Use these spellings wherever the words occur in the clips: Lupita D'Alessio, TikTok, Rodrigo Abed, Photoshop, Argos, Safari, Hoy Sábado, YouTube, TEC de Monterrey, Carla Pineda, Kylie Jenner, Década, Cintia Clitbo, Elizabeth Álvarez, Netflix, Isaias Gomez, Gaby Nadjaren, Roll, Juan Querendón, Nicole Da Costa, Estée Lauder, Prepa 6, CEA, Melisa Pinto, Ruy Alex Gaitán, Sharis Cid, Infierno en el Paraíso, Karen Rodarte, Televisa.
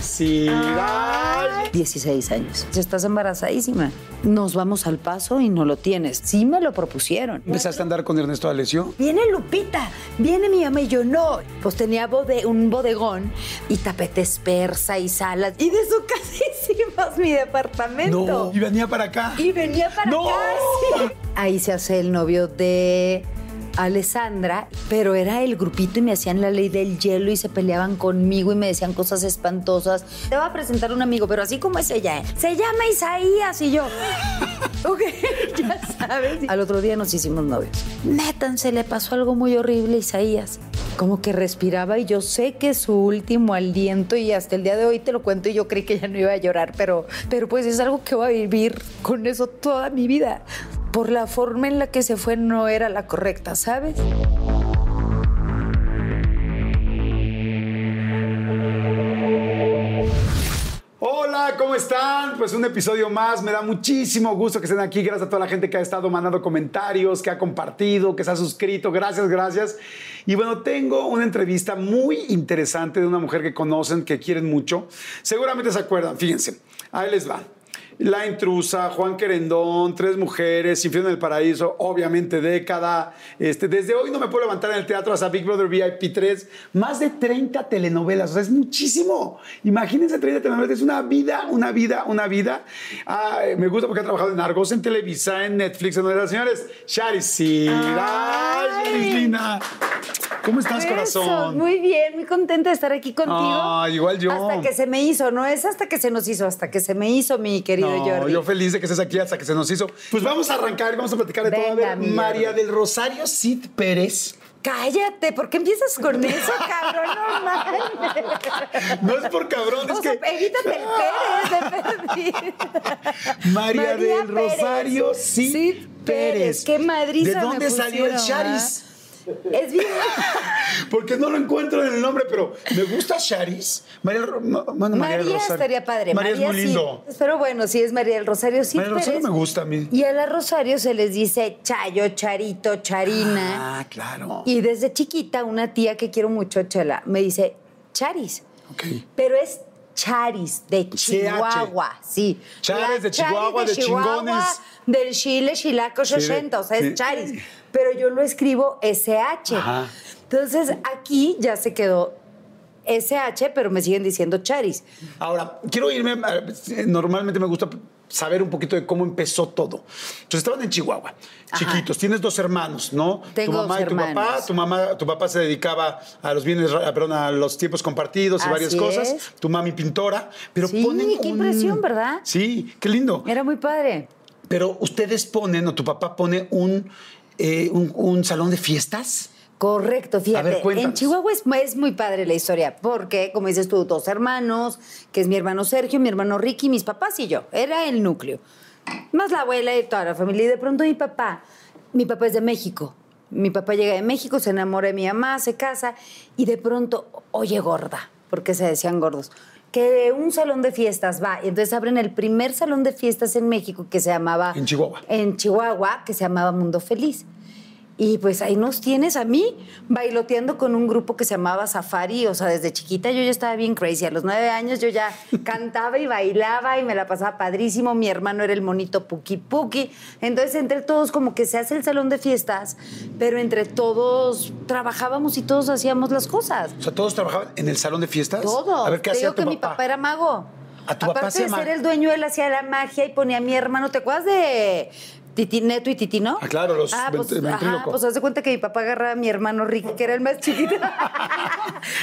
Sí. Ay. 16 años. Estás embarazadísima. Nos vamos al paso y no lo tienes. Sí me lo propusieron. ¿Empezaste a andar con Ernesto De Alessio? Viene Lupita, viene mi ama y yo no. Pues tenía un bodegón y tapetes persa y salas. Y de su casa hicimos mi departamento. No. Y venía para acá. Y venía para acá, sí. Ahí se hace el novio de Alessandra, pero era el grupito y me hacían la ley del hielo y se peleaban conmigo y me decían cosas espantosas. Te va a presentar un amigo, pero así como es ella, se llama Isaías y yo. Ok, ya sabes. Al otro día nos hicimos novios. Métanse, le pasó algo muy horrible a Isaías. Como que respiraba y yo sé que su último aliento, y hasta el día de hoy te lo cuento, y yo creí que ya no iba a llorar, pero pues es algo que voy a vivir con eso toda mi vida. Por la forma en la que se fue no era la correcta, ¿sabes? Hola, ¿cómo están? Pues un episodio más. Me da muchísimo gusto que estén aquí. Gracias a toda la gente que ha estado mandando comentarios, que ha compartido, que se ha suscrito. Gracias, gracias. Y bueno, tengo una entrevista muy interesante de una mujer que conocen, que quieren mucho. Seguramente se acuerdan. Fíjense, ahí les va. La Intrusa, Juan Querendón, Tres Mujeres, Infierno en el Paraíso, obviamente Década. Desde hoy no me puedo levantar en el teatro hasta Big Brother VIP 3. Más de 30 telenovelas, o sea, es muchísimo. Imagínense 30 telenovelas, es una vida. Ah, me gusta porque ha trabajado en Argos, en Televisa, en Netflix, en novelas. Señores, Charisila, Charisina. ¿Cómo estás, corazón? Muy bien, muy contenta de estar aquí contigo. Ah, igual yo. Hasta que se me hizo, no es hasta que se nos hizo, hasta que se me hizo, mi querido Jordi. Yo feliz de que estés aquí hasta que se nos hizo. Pues vamos a arrancar, vamos a platicar de todo. A ver, María del Rosario Cid Pérez. Cállate, ¿por qué empiezas con eso, cabrón? No mames. No es por cabrón, es que... Evítate el Pérez, de María del Rosario Cid Pérez. Qué madriza. ¿De dónde salió el Charis? Es bien. Porque no lo encuentro en el nombre, pero me gusta Charis. María del Rosario. Estaría padre. María es muy lindo. Sí. Pero bueno, sí es María del Rosario. Sí, María del Rosario me gusta a mí. Y a la Rosario se les dice Chayo, Charito, Charina. Ah, claro. Y desde chiquita una tía que quiero mucho, Chela, me dice Charis. Ok. Pero es Charis de Chihuahua. Sí. Charis de Chihuahua, de chingones. Del Chile, Chilaco, 60. O sea, es Charis. Pero yo lo escribo SH. Ajá. Entonces, aquí ya se quedó SH, pero me siguen diciendo Charis. Ahora, quiero irme... Normalmente me gusta saber un poquito de cómo empezó todo. Entonces, estaban en Chihuahua, chiquitos. Tienes dos hermanos, ¿no? Tengo dos hermanos. Tu papá se dedicaba a los tiempos compartidos y varias cosas. Tu mami pintora. Pero sí, qué impresión, ¿verdad? Sí, qué lindo. Era muy padre. Pero ustedes ponen, o tu papá pone un salón de fiestas. Correcto, fíjate. A ver, cuéntanos. En Chihuahua es muy padre la historia, porque, como dices tú, dos hermanos, que es mi hermano Sergio, mi hermano Ricky, mis papás y yo. Era el núcleo. Más la abuela y toda la familia. Y de pronto mi papá es de México. Mi papá llega de México, se enamora de mi mamá, se casa y de pronto, oye, gorda, porque se decían gordos, que un salón de fiestas va. Y entonces abren el primer salón de fiestas en México que se llamaba... En Chihuahua, que se llamaba Mundo Feliz. Y pues ahí nos tienes a mí bailoteando con un grupo que se llamaba Safari. O sea, desde chiquita yo ya estaba bien crazy. A los 9 años yo ya cantaba y bailaba y me la pasaba padrísimo. Mi hermano era el monito Puki Puki. Entonces, entre todos como que se hace el salón de fiestas, pero entre todos trabajábamos y todos hacíamos las cosas. O sea, ¿todos trabajaban en el salón de fiestas? Todos. A ver, ¿qué hacía tu papá? Mi papá era mago. ¿A tu papá se llama? Aparte de ser el dueño, él hacía la magia y ponía a mi hermano. ¿Te acuerdas de... Titineto y Titino? Ah, claro, los ventrílocos. Pues haz de cuenta que mi papá agarraba a mi hermano Ricky, que era el más chiquito.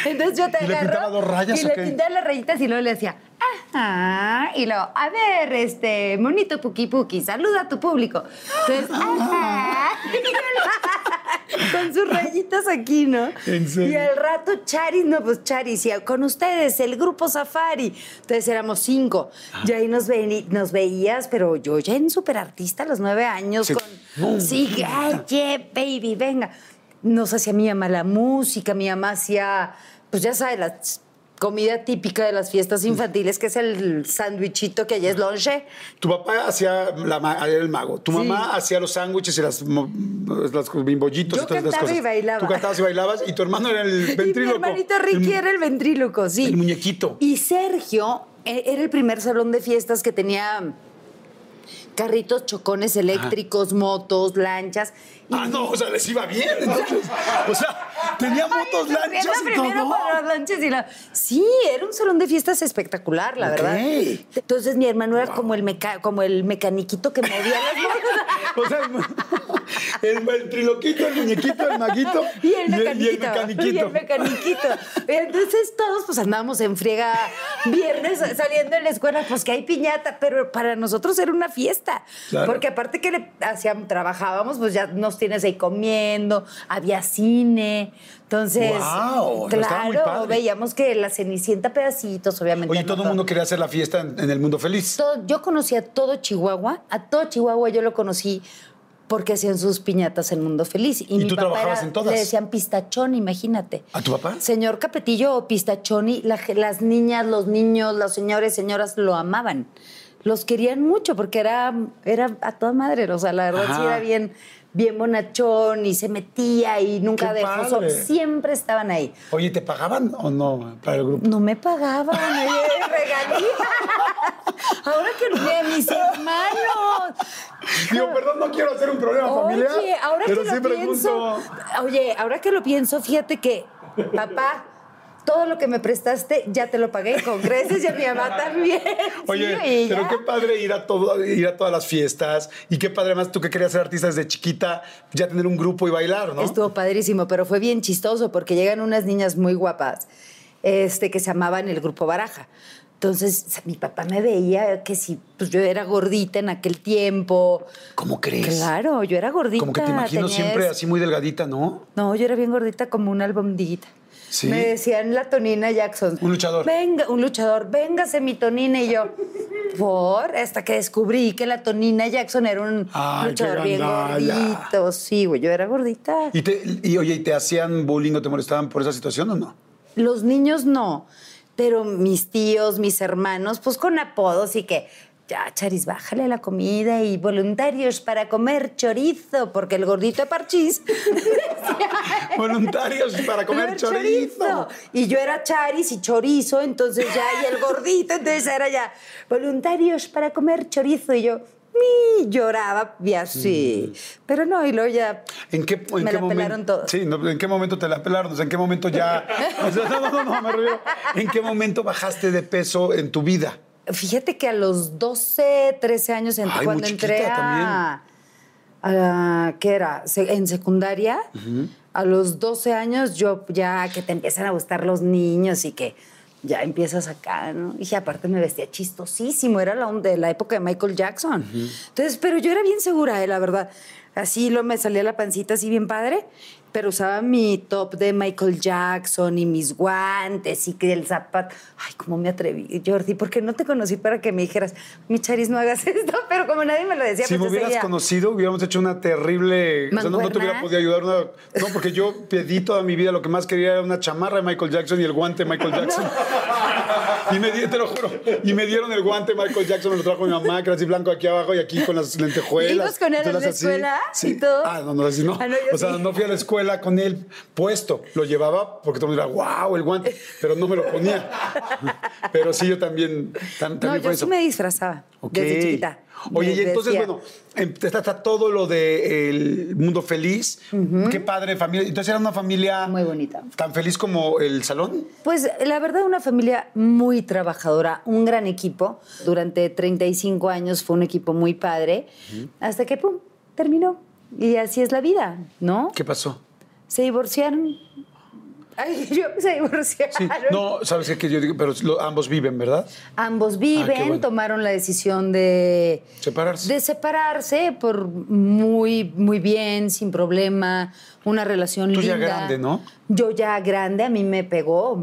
Entonces yo te agarro. ¿Le pintaba 2 rayas? Y le pintaba las rayitas y luego le decía, ajá. Y luego, a ver, monito Puki Puki, saluda a tu público. Entonces, ajá. Con sus rayitas aquí, ¿no? ¿En serio? Y al rato Charis, no, pues Charis, y con ustedes, el grupo Safari. Entonces éramos 5. Ah. Y ahí nos veías, pero yo ya en Superartista a los 9 años, sí. Baby, venga. Nos hacía mi mamá la música, mi mamá hacía, pues ya sabes, las comida típica de las fiestas infantiles, que es el sándwichito que allá es lonche. Tu papá hacía el mago. Tu mamá hacía los sándwiches y las bimbollitos. Yo cantaba y bailaba. Tú cantabas y bailabas, y tu hermano era el ventríloco. Mi hermanito Ricky era el ventríloco, sí. El muñequito. Y Sergio era el primer salón de fiestas que tenía carritos, chocones eléctricos, motos, lanchas. Ah, no, o sea, les iba bien. Entonces, o sea, tenía motos, lanchas y todo. Para las lanchas y la... Sí, era un salón de fiestas espectacular, la verdad. Entonces, mi hermano era como el mecaniquito que movía las motos. O sea, el ventriloquito, el muñequito, el maguito. Y el mecaniquito. Entonces, todos pues andábamos en friega viernes saliendo de la escuela, pues que hay piñata, pero para nosotros era una fiesta. Claro. Porque aparte que le hacíamos, trabajábamos, pues ya nos tienes ahí comiendo, había cine. Entonces, wow, claro, veíamos que la Cenicienta pedacitos, obviamente. Oye, todo el mundo quería hacer la fiesta en el Mundo Feliz. Yo conocí a todo Chihuahua, yo lo conocí porque hacían sus piñatas en el Mundo Feliz. ¿Y mi tú papá trabajabas en todas? Le decían Pistachón, imagínate. ¿A tu papá? Señor Capetillo o Pistachoni, las niñas, los niños, los señores, señoras lo amaban. Los querían mucho porque era a toda madre, o sea, la verdad sí era bien bonachón y se metía y nunca dejó, siempre estaban ahí. Oye, ¿te pagaban o no para el grupo? No me pagaban, regalía. Ahora que no veo a mis hermanos. Digo, perdón, no quiero hacer un problema familiar. Oye, ahora que lo pienso, fíjate que, papá, todo lo que me prestaste ya te lo pagué con creces y a mi mamá también. Oye, sí, pero qué padre ir a todas las fiestas, y qué padre además tú que querías ser artista desde chiquita, ya tener un grupo y bailar, ¿no? Estuvo padrísimo, pero fue bien chistoso porque llegan unas niñas muy guapas que se llamaban el Grupo Baraja. Entonces, mi papá me veía que si pues yo era gordita en aquel tiempo. ¿Cómo crees? Claro, yo era gordita. Como que te imagino siempre así muy delgadita, ¿no? No, yo era bien gordita como una albondiguita. ¿Sí? Me decían la Tonina Jackson. Un luchador. Venga, un luchador, véngase mi Tonina. Y yo, hasta que descubrí que la Tonina Jackson era un luchador bien gordito. Sí, güey, yo era gordita. Oye, ¿y te hacían bullying o te molestaban por esa situación o no? Los niños no, pero mis tíos, mis hermanos, pues con apodos y que... Ya, Charis, bájale la comida y voluntarios para comer chorizo, porque el gordito de Parchís decía, voluntarios para comer chorizo. Y yo era Charis y chorizo, entonces ya, y el gordito, entonces era ya, voluntarios para comer chorizo. Y yo, lloraba y así. Pero no, y luego ya me la pelaron todos. Sí, ¿en qué momento te la pelaron? O sea, ¿en qué momento ya? O sea, no, me río. ¿En qué momento bajaste de peso en tu vida? Fíjate que a los 12, 13 años, cuando entré a ¿qué era? En secundaria, a los 12 años, yo ya que te empiezan a gustar los niños y que ya empiezas acá, ¿no? Y aparte me vestía chistosísimo, era la época de Michael Jackson. Entonces, pero yo era bien segura, la verdad. Así me salía la pancita así bien padre, pero usaba mi top de Michael Jackson y mis guantes y que el zapato. Ay, cómo me atreví, Jordi, porque no te conocí para que me dijeras, mi Charis, no hagas esto, pero como nadie me lo decía. Si me hubieras conocido, hubiéramos hecho una terrible... O sea, no te hubiera podido ayudar. No, porque yo pedí toda mi vida, lo que más quería era una chamarra de Michael Jackson y el guante de Michael Jackson. Y me dieron, te lo juro, y me dieron el guante Michael Jackson, me lo trajo mi mamá, que era así blanco aquí abajo y aquí con las lentejuelas. ¿Ibas con él a la escuela y todo? Ah, no, así no. O sea, no fui a la escuela con él puesto, lo llevaba porque todo el mundo era wow, el guante, pero no me lo ponía. Pero sí, yo también yo fue eso. Yo sí me disfrazaba desde chiquita. Oye, y entonces, está todo lo del Mundo Feliz. Qué padre familia. Entonces, ¿era una familia muy bonita, tan feliz como el salón? Pues, la verdad, una familia muy trabajadora, un gran equipo. Durante 35 años fue un equipo muy padre, hasta que, pum, terminó. Y así es la vida, ¿no? ¿Qué pasó? Se divorciaron. Ay, se divorciaron. Sí. No, ¿sabes qué? Yo digo, pero ambos viven, ¿verdad? Ambos viven, tomaron la decisión de... ¿Separarse? De separarse por muy bien, sin problema, una relación linda. Tú ya grande, ¿no? Yo ya grande, a mí me pegó.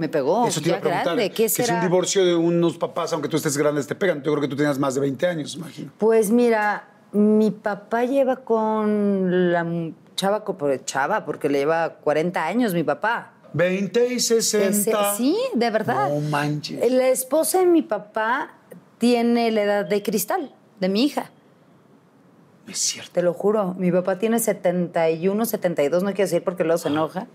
Eso te iba a preguntar. ¿Qué será? Es un divorcio de unos papás, aunque tú estés grande, te pegan. Yo creo que tú tenías más de 20 años, imagino. Pues mira... Mi papá lleva con la chava, porque le lleva 40 años mi papá. 20 y 60. Sí, de verdad. No manches. La esposa de mi papá tiene la edad de cristal, de mi hija. Es cierto. Te lo juro. Mi papá tiene 71, 72, no quiero decir porque luego se enoja.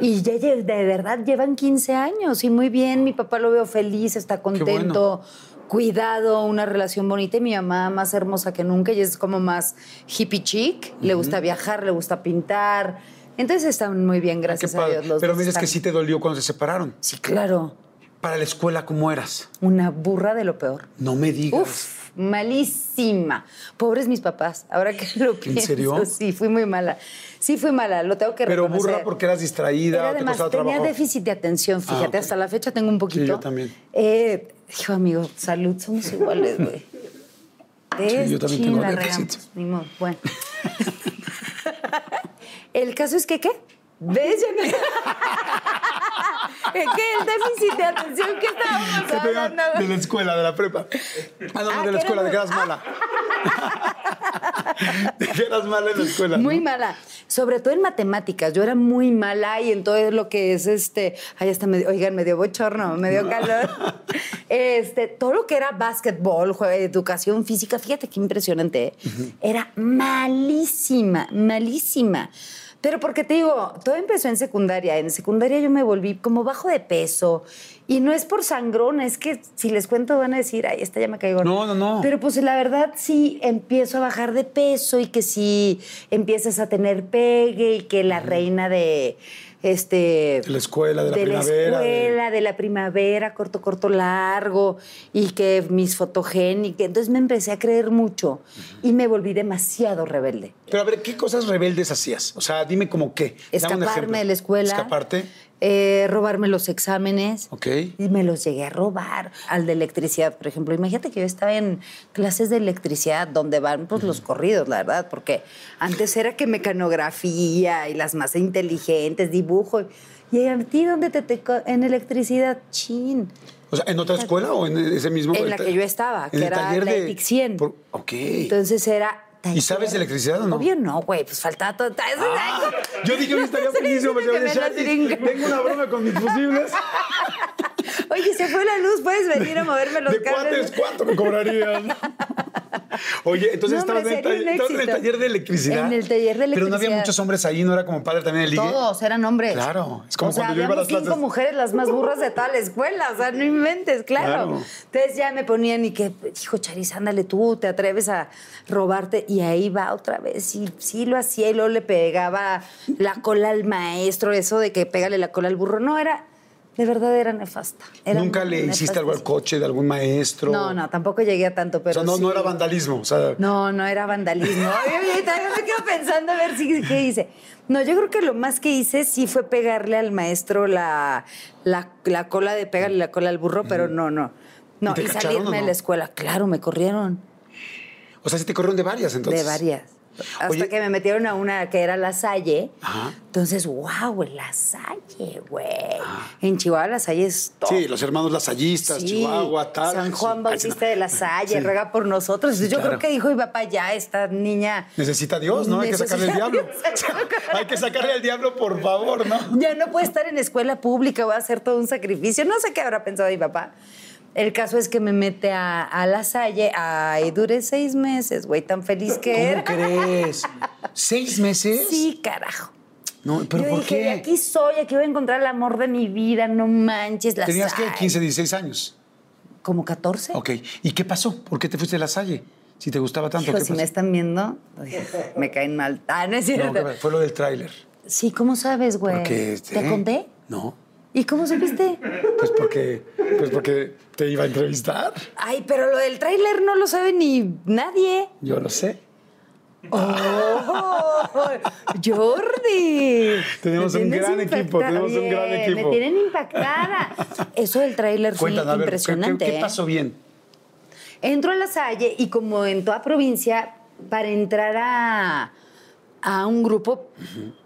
Y ya de verdad llevan 15 años y muy bien. Mi papá lo veo feliz, está contento, bueno, cuidado, una relación bonita. Y mi mamá más hermosa que nunca, y es como más hippie chic. Le gusta viajar, le gusta pintar. Entonces están muy bien, gracias a Dios. Los Pero me dices que sí te dolió cuando se separaron. Sí, claro. ¿Para la escuela cómo eras? Una burra de lo peor. No me digas. Uf. Malísima. Pobres mis papás. Ahora que lo pienso. ¿En serio? Sí, fui muy mala. Sí, fui mala. Lo tengo que reconocer. Pero burra porque eras distraída. Era, además, te tenía déficit de atención. Fíjate, okay, hasta la fecha tengo un poquito. Sí, yo también. Hijo, amigo, salud. Somos iguales, güey. Sí, yo también tengo déficit. Ni modo. Bueno. El caso es que, ¿qué? ¿Ves? ¿Qué? El déficit de atención que estábamos hablando. De la escuela, de la prepa. Ah, no, de la escuela, de que eras mala. De que eras mala en la escuela. Muy mala. Sobre todo en matemáticas. Yo era muy mala y en todo lo que es Ahí está, oigan, me dio bochorno, me dio calor. Todo lo que era básquetbol, educación física, fíjate qué impresionante, ¿eh? Era malísima, malísima. Pero porque te digo, todo empezó en secundaria. En secundaria yo me volví como bajo de peso. Y no es por sangrón, es que si les cuento van a decir, ay, esta ya me caigo. No, no, no. Pero pues la verdad sí empiezo a bajar de peso y que sí empiezas a tener pegue y que la reina de... de la escuela, de la primavera. De la escuela, de la primavera, corto, corto, largo, y que mis fotogénicas. Entonces me empecé a creer mucho y me volví demasiado rebelde. Pero a ver, ¿qué cosas rebeldes hacías? O sea, dime como qué. Escaparme de la escuela. Escaparte. Robarme los exámenes. Ok. Y me los llegué a robar. Al de electricidad, por ejemplo. Imagínate que yo estaba en clases de electricidad donde van pues, los corridos, la verdad, porque antes era que mecanografía y las más inteligentes, dibujo. ¿Y a ti dónde te tocó? En electricidad, chin. O sea, ¿en otra escuela o en ese mismo? En la que yo estaba, que era la TIC 100. Ok. Entonces era... ¿Y sabes de electricidad o no? Obvio no, güey. Pues faltaba todo. Yo dije, estaría buenísimo. Tengo una broma con mis fusibles. Oye, se fue la luz. ¿Puedes venir a moverme los cables? ¿De cuánto me cobrarían? Oye, entonces estabas en el taller de electricidad. En el taller de electricidad. Pero no había muchos hombres ahí. ¿No era como padre también el ligue? Todos eran hombres. Claro. Es como cuando yo iba a las clases. O sea, habíamos 5 mujeres las más burras de toda la escuela. O sea, no inventes, claro. Entonces ya me ponían y que, hijo, Charis, ándale tú, te atreves a robarte... Y ahí va otra vez, y sí lo hacía, y luego le pegaba la cola al maestro, eso de que pégale la cola al burro. No, de verdad era nefasta. Era ¿Nunca le nefasta hiciste algo al coche de algún maestro? No, no, tampoco llegué a tanto, pero o sea, sí. No era vandalismo, o sea... No, no era vandalismo. Yo también me quedo pensando a ver qué hice. No, yo creo que lo más que hice sí fue pegarle al maestro la cola de pegarle la cola al burro, pero no. ¿Y salirme de la escuela? Claro, me corrieron. O sea, ¿sí te corrieron de varias, entonces? De varias. Hasta que me metieron a una que era La Salle. Ajá. Entonces, wow, La Salle, güey. En Chihuahua La Salle es todo. Sí, los hermanos lasallistas, sí. Chihuahua, tal. San Juan Bautista de La Salle, sí. Ruega por nosotros. Sí, yo creo que dijo mi papá, ya, esta niña... Necesita a Dios, ¿no? Hay que sacarle al diablo. Hay que sacarle al diablo, por favor, ¿no? Ya no puede estar en escuela pública, voy a hacer todo un sacrificio. No sé qué habrá pensado mi papá. El caso es que me mete a La Salle. Ay, duré 6 meses, güey, tan feliz que era. ¿Cómo crees? ¿6 meses? Sí, carajo. No, pero yo ¿por dije, qué? De aquí soy, aquí voy a encontrar el amor de mi vida, no manches, La Salle. ¿Tenías qué, 15, 16 años? Como 14. Ok, ¿y qué pasó? ¿Por qué te fuiste de La Salle? Si te gustaba tanto, ¿qué pasó? Si me están viendo, me caen mal. Ah, no es cierto. No, fue lo del tráiler. Sí, ¿cómo sabes, güey? ¿Te conté? No. ¿Y cómo supiste? Pues porque te iba a entrevistar. Ay, pero lo del tráiler no lo sabe ni nadie. Yo lo sé. ¡Oh! ¡Jordi! Tenemos un gran equipo. Me tienen impactada. Eso del tráiler fue impresionante. ¿Qué pasó bien? Entro a La Salle y como en toda provincia, para entrar a un grupo,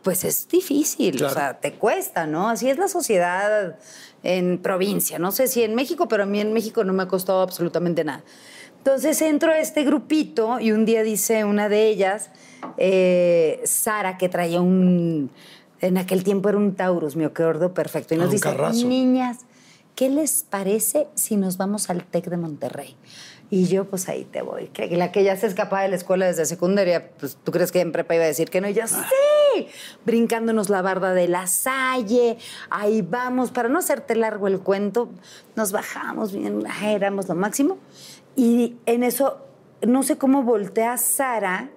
pues es difícil, claro. O sea, te cuesta, ¿no? Así es la sociedad en provincia, no sé si en México, pero a mí en México no me ha costado absolutamente nada. Entonces entro a este grupito y un día dice una de ellas, Sara, que traía un En aquel tiempo era un Taurus, me acuerdo perfecto. Y nos dicen, niñas, ¿qué les parece si nos vamos al TEC de Monterrey? Y yo, pues ahí te voy. Que la que ya se escapaba de la escuela desde secundaria, pues tú crees que en prepa iba a decir que no. Y yo, sí, brincándonos la barda de La Salle, ahí vamos. Para no hacerte largo el cuento, nos bajamos bien, éramos lo máximo. Y en eso, no sé cómo voltea Sara,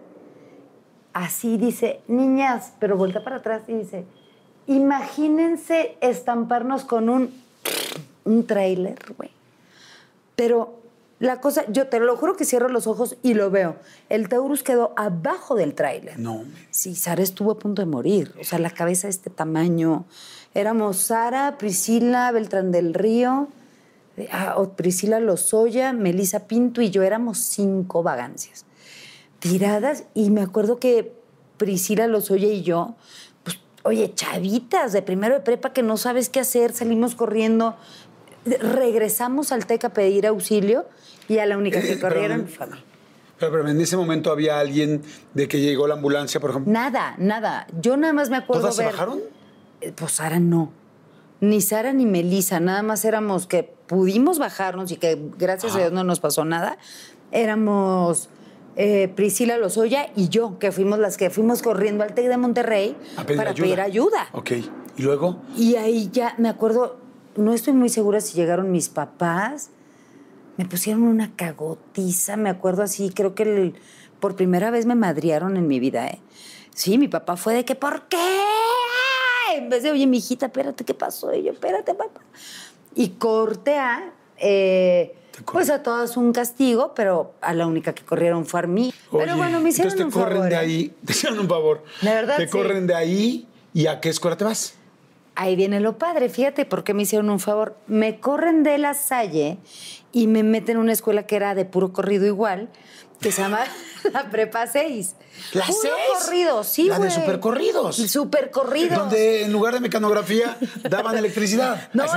así dice, niñas, pero voltea para atrás y dice, imagínense estamparnos con un tráiler, güey. Pero la cosa, yo te lo juro que cierro los ojos y lo veo. El Taurus quedó abajo del tráiler. No. Sí, Sara estuvo a punto de morir. O sea, la cabeza de este tamaño. Éramos Sara, Priscila Beltrán del Río, Priscila Lozoya, Melisa Pinto y yo. Éramos 5 vagancias tiradas, y me acuerdo que Priscila Lozoya y yo, pues, oye, chavitas de primero de prepa que no sabes qué hacer, salimos corriendo, regresamos al TEC a pedir auxilio y a la única que corrieron fue a mí. Pero en ese momento había alguien de que llegó la ambulancia, por ejemplo. Nada, nada. Yo nada más me acuerdo ¿todas ver... ¿Todas se bajaron? Pues Sara no. Ni Sara ni Melisa, nada más éramos que pudimos bajarnos y que gracias a Dios no nos pasó nada. Éramos... Priscila Lozoya y yo, que fuimos las que fuimos corriendo al TEC de Monterrey para pedir ayuda. Ok, ¿y luego? Y ahí ya, me acuerdo, no estoy muy segura si llegaron mis papás, me pusieron una cagotiza, me acuerdo así, creo que por primera vez me madrearon en mi vida, ¿eh? Sí, mi papá fue de que, ¿por qué? En vez de, oye, mijita, espérate, ¿qué pasó? Y yo, espérate, papá. Y corté a... pues a todas un castigo, pero a la única que corrieron fue a mí. Oye, pero bueno, me hicieron un favor. Entonces te corren de ahí, te hicieron un favor. La verdad, sí. Te corren de ahí, ¿y a qué escuela te vas? Ahí viene lo padre, fíjate, porque me hicieron un favor. Me corren de La Salle y me meten en una escuela que era de puro corrido igual, que se llama la Prepa 6. ¿La 6? Puro corrido, sí, güey. La de supercorridos. Supercorridos. Donde en lugar de mecanografía daban electricidad. No, esa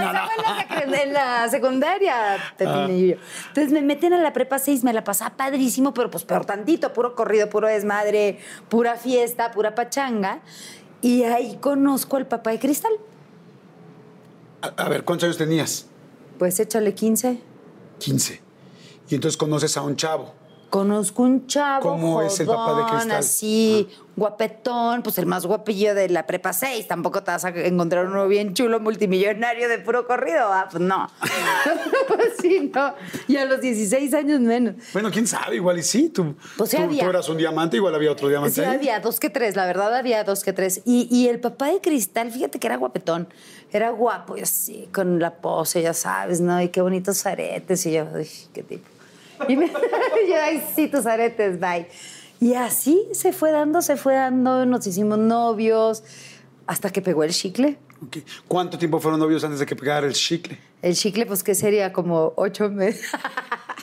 fue en la secundaria. Entonces me meten a la Prepa 6, me la pasaba padrísimo, pero pues peor tantito, puro corrido, puro desmadre, pura fiesta, pura pachanga. Y ahí conozco al papá de Cristal. A ver, ¿cuántos años tenías? Pues échale 15. 15. Y entonces conoces a un chavo. Conozco un chavo. ¿Cómo jodón, es el papá de Cristal? Así, guapetón, pues el más guapillo de la Prepa 6. Tampoco te vas a encontrar uno bien chulo, multimillonario de puro corrido. Ah, pues no. Sí, no. Y a los 16 años menos. Bueno, quién sabe, igual y sí. Tú eras un diamante, igual había otro diamante. Sí, ahí había 2 que 3, la verdad había 2 que 3. Y el papá de Cristal, fíjate que era guapetón. Era guapo y así, con la pose, ya sabes, ¿no? Y qué bonitos aretes. Y yo, uy, qué tipo. Y me yo, ay, sí, tus aretes, bye. Y así se fue dando, nos hicimos novios, hasta que pegó el chicle. Okay. ¿Cuánto tiempo fueron novios antes de que pegara el chicle? El chicle, pues, ¿qué sería? Como 8 meses.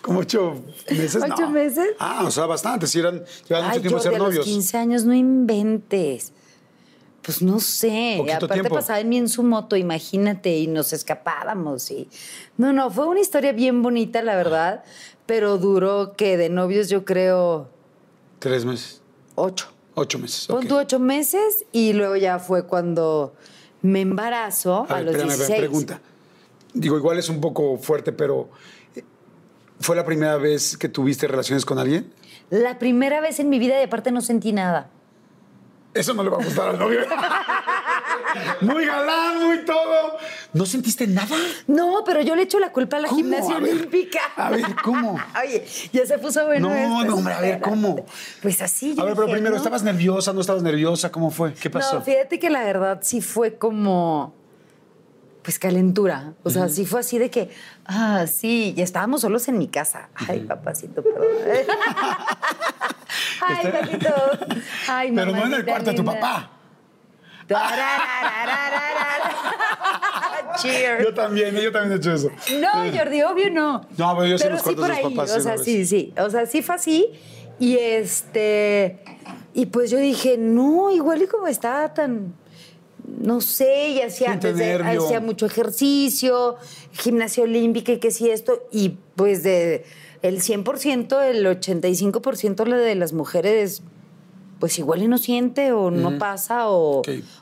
¿Como 8 meses? 8 meses. Ah, o sea, bastante, sí, llevan mucho tiempo ser novios. Los 15 años, no inventes. Pues no sé, aparte tiempo. Pasaba en mí en su moto, imagínate, y nos escapábamos. Y... No, fue una historia bien bonita, la verdad, pero duró, que de novios yo creo... 3 meses. 8. 8 meses, okay. Pon tú 8 meses y luego ya fue cuando me embarazo a los 16. Pregunta, digo, igual es un poco fuerte, pero ¿fue la primera vez que tuviste relaciones con alguien? La primera vez en mi vida, y aparte no sentí nada. Eso no le va a gustar al novio. Muy galán, muy todo. ¿No sentiste nada? No, pero yo le echo la culpa a la gimnasia olímpica. A ver, ¿cómo? Oye, ya se puso bueno. No, hombre, a ver, ¿cómo? Pues así. A ver, pero primero, ¿estabas nerviosa? ¿No estabas nerviosa? ¿Cómo fue? ¿Qué pasó? No, fíjate que la verdad sí fue como... pues calentura. O sea, sí fue así de que... ah, sí, ya estábamos solos en mi casa. Ay, papacito, perdón. Ay, papito. Ay, pero no en el cuarto de tu papá. Cheers. Yo también he hecho eso. No, Jordi, obvio no. No, pero yo sí en los cuartos de los papás. O sea, sí. O sea, sí fue así. Y y pues yo dije, no, igual y como estaba tan... no sé, y hacía mucho ejercicio, gimnasia olímpica y qué sí esto, y pues del 100%, el 85% de las mujeres pues igual y no siente o no pasa o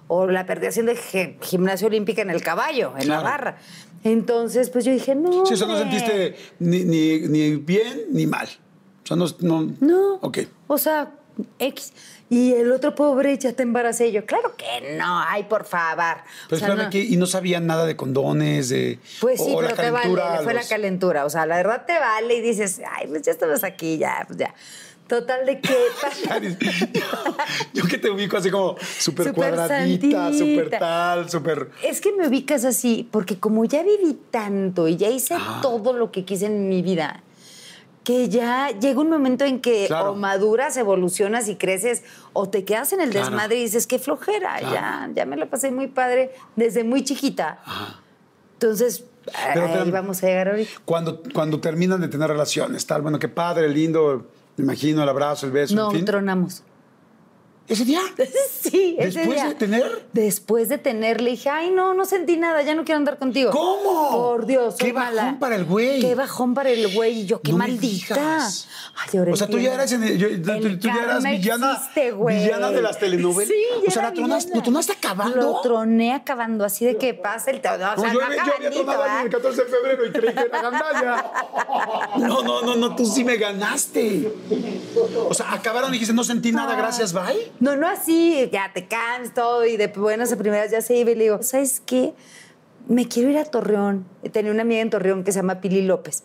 la perdí haciendo gimnasia olímpica en el caballo, en la barra. Entonces, pues yo dije, no. Sí, o sea, no sentiste ni bien ni mal. O sea, no. Ok. O sea, X. Y el otro pobre, ya te embaracé. Y yo, claro que no, ay, por favor. Pero o sea, no. Y no sabían nada de condones, de... Pues sí, pero te vale, fue la calentura. O sea, la verdad te vale y dices, ay, pues ya estamos aquí, ya, pues ya. Total de que... yo que te ubico así como súper cuadradita, súper tal, súper... Es que me ubicas así, porque como ya viví tanto y ya hice todo lo que quise en mi vida, que ya llega un momento en que o maduras, evolucionas y creces, o te quedas en el desmadre y dices, qué flojera, ya me la pasé muy padre desde muy chiquita. Entonces... Pero ahí vamos a llegar ahorita. Cuando terminan de tener relaciones, tal, bueno, qué padre, lindo... Me imagino el abrazo, el beso, en fin. No, tronamos. ¿Ese día? Sí, ese día. ¿Después de tener? Después de tener, le dije, ay, no, no sentí nada, ya no quiero andar contigo. ¿Cómo? Por Dios, soy mala. Qué bajón para el güey. Qué bajón para el güey. Y yo, qué maldita. Ay, ahora o sea, tú ya eras villana, villana de las telenovelas. Sí, o sea, lo tronaste acabando. Lo troné acabando, así de que pasa el... O sea, no, yo había tronado el 14 de febrero y creí que era gandalla. No, tú sí me ganaste. O sea, acabaron y dijiste, no sentí nada, gracias, bye. No, no así, ya te canso todo y de buenas a primeras ya se iba y le digo, ¿sabes qué? Me quiero ir a Torreón. Tenía una amiga en Torreón que se llama Pili López.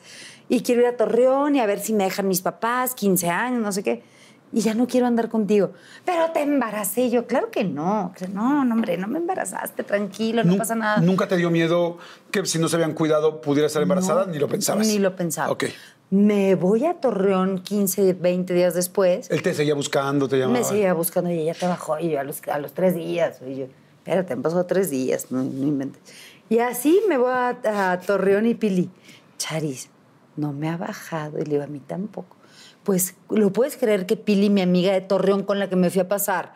Y quiero ir a Torreón y a ver si me dejan mis papás, 15 años, no sé qué. Y ya no quiero andar contigo. Pero te embaracé. Yo, claro que no. No, hombre, no me embarazaste, tranquilo, no pasa nada. ¿Nunca te dio miedo que si no se habían cuidado pudiera estar embarazada? No, ni lo pensabas. Ni lo pensaba. Ok. Me voy a Torreón 15, 20 días después. Él te seguía buscando, te llamaba. Me seguía buscando y ella te bajó. Y yo a los 3 días. Y yo, espérate, han pasado 3 días. No inventes. Y así me voy a Torreón y Pili. Charis, no me ha bajado. Y le digo, a mí tampoco. Pues, ¿lo puedes creer que Pili, mi amiga de Torreón con la que me fui a pasar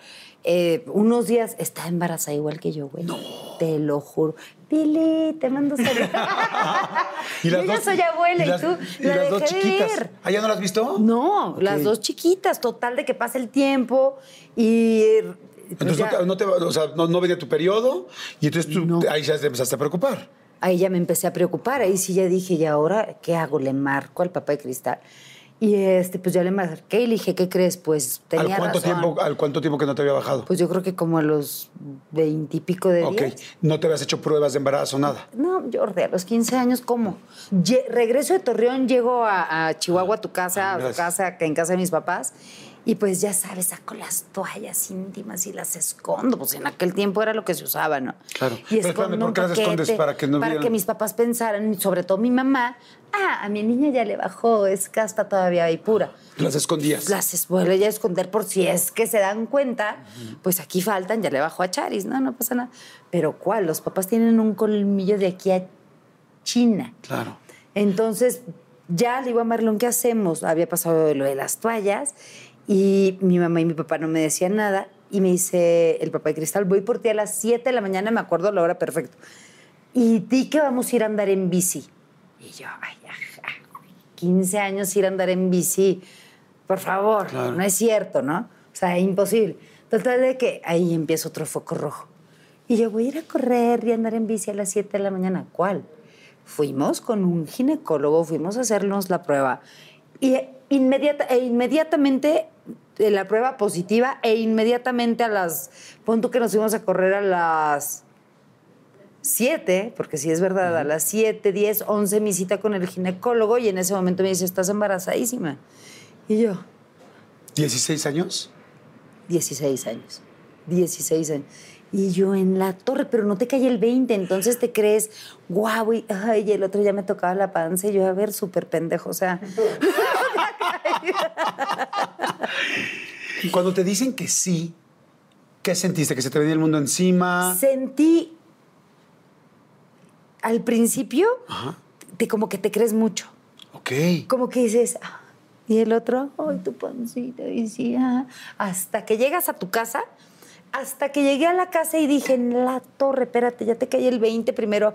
unos días, está embarazada igual que yo, güey? No. Te lo juro. Pili, te mando saludos. Yo ya soy abuela y tú la dejé de ver. ¿Ah, ya no las has visto? No, okay. Las dos chiquitas. Total de que pasa el tiempo y... Entonces ya, no venía tu periodo y entonces tú ahí ya te empezaste a preocupar. Ahí ya me empecé a preocupar. Ahí sí ya dije, ¿y ahora qué hago? ¿Le marco al papá de Cristal? Y pues ya le marqué y le dije, ¿qué crees? Pues tenía ¿Al cuánto tiempo que no te había bajado? Pues yo creo que como a los 20 y pico de días. Ok. ¿No te habías hecho pruebas de embarazo o nada? No, Jordi, a los 15 años, ¿cómo? Regreso de Torreón, llego a Chihuahua, a tu casa, en casa de mis papás, y pues ya sabes, saco las toallas íntimas y las escondo. Pues en aquel tiempo era lo que se usaba, ¿no? Claro. Y pero espérame, ¿por qué las escondes? Para que no vieran... que mis papás pensaran, sobre todo mi mamá, a mi niña ya le bajó, es casta todavía y pura. ¿Las escondías? Las voy a esconder por si es que se dan cuenta, pues aquí faltan, ya le bajó a Charis, no pasa nada. Pero ¿cuál? Los papás tienen un colmillo de aquí a China. Claro. Entonces, ya le digo a Marlon, ¿qué hacemos? Había pasado lo de las toallas. Y mi mamá y mi papá no me decían nada. Y me dice el papá de Cristal, voy por ti a las 7 de la mañana, me acuerdo la hora perfecto. Y di que vamos a ir a andar en bici. Y yo, ay, ajá, 15 años ir a andar en bici. Por favor, claro. No es cierto, ¿no? O sea, imposible. Total de que ahí empieza otro foco rojo. Y yo, voy a ir a correr y a andar en bici a las 7 de la mañana. ¿Cuál? Fuimos con un ginecólogo, fuimos a hacernos la prueba. Y inmediatamente... de la prueba positiva e inmediatamente a las... Pon tú que nos fuimos a correr a las 7, porque sí es verdad, a las 7, 10, 11, mi cita con el ginecólogo y en ese momento me dice, estás embarazadísima. Y yo... ¿16 años? 16 años. 16 años. Y yo en la torre, pero no te cae el 20, entonces te crees, guau, y el otro ya me tocaba la panza y yo, a ver, súper pendejo, o sea... Cuando te dicen que sí, ¿qué sentiste? ¿Que se te venía el mundo encima? Sentí, al principio, como que te crees mucho. Ok. Como que dices, y el otro, ay, tu pancita, y sí, hasta que llegas a tu casa... Hasta que llegué a la casa y dije, en la torre, espérate, ya te caí el 20 primero.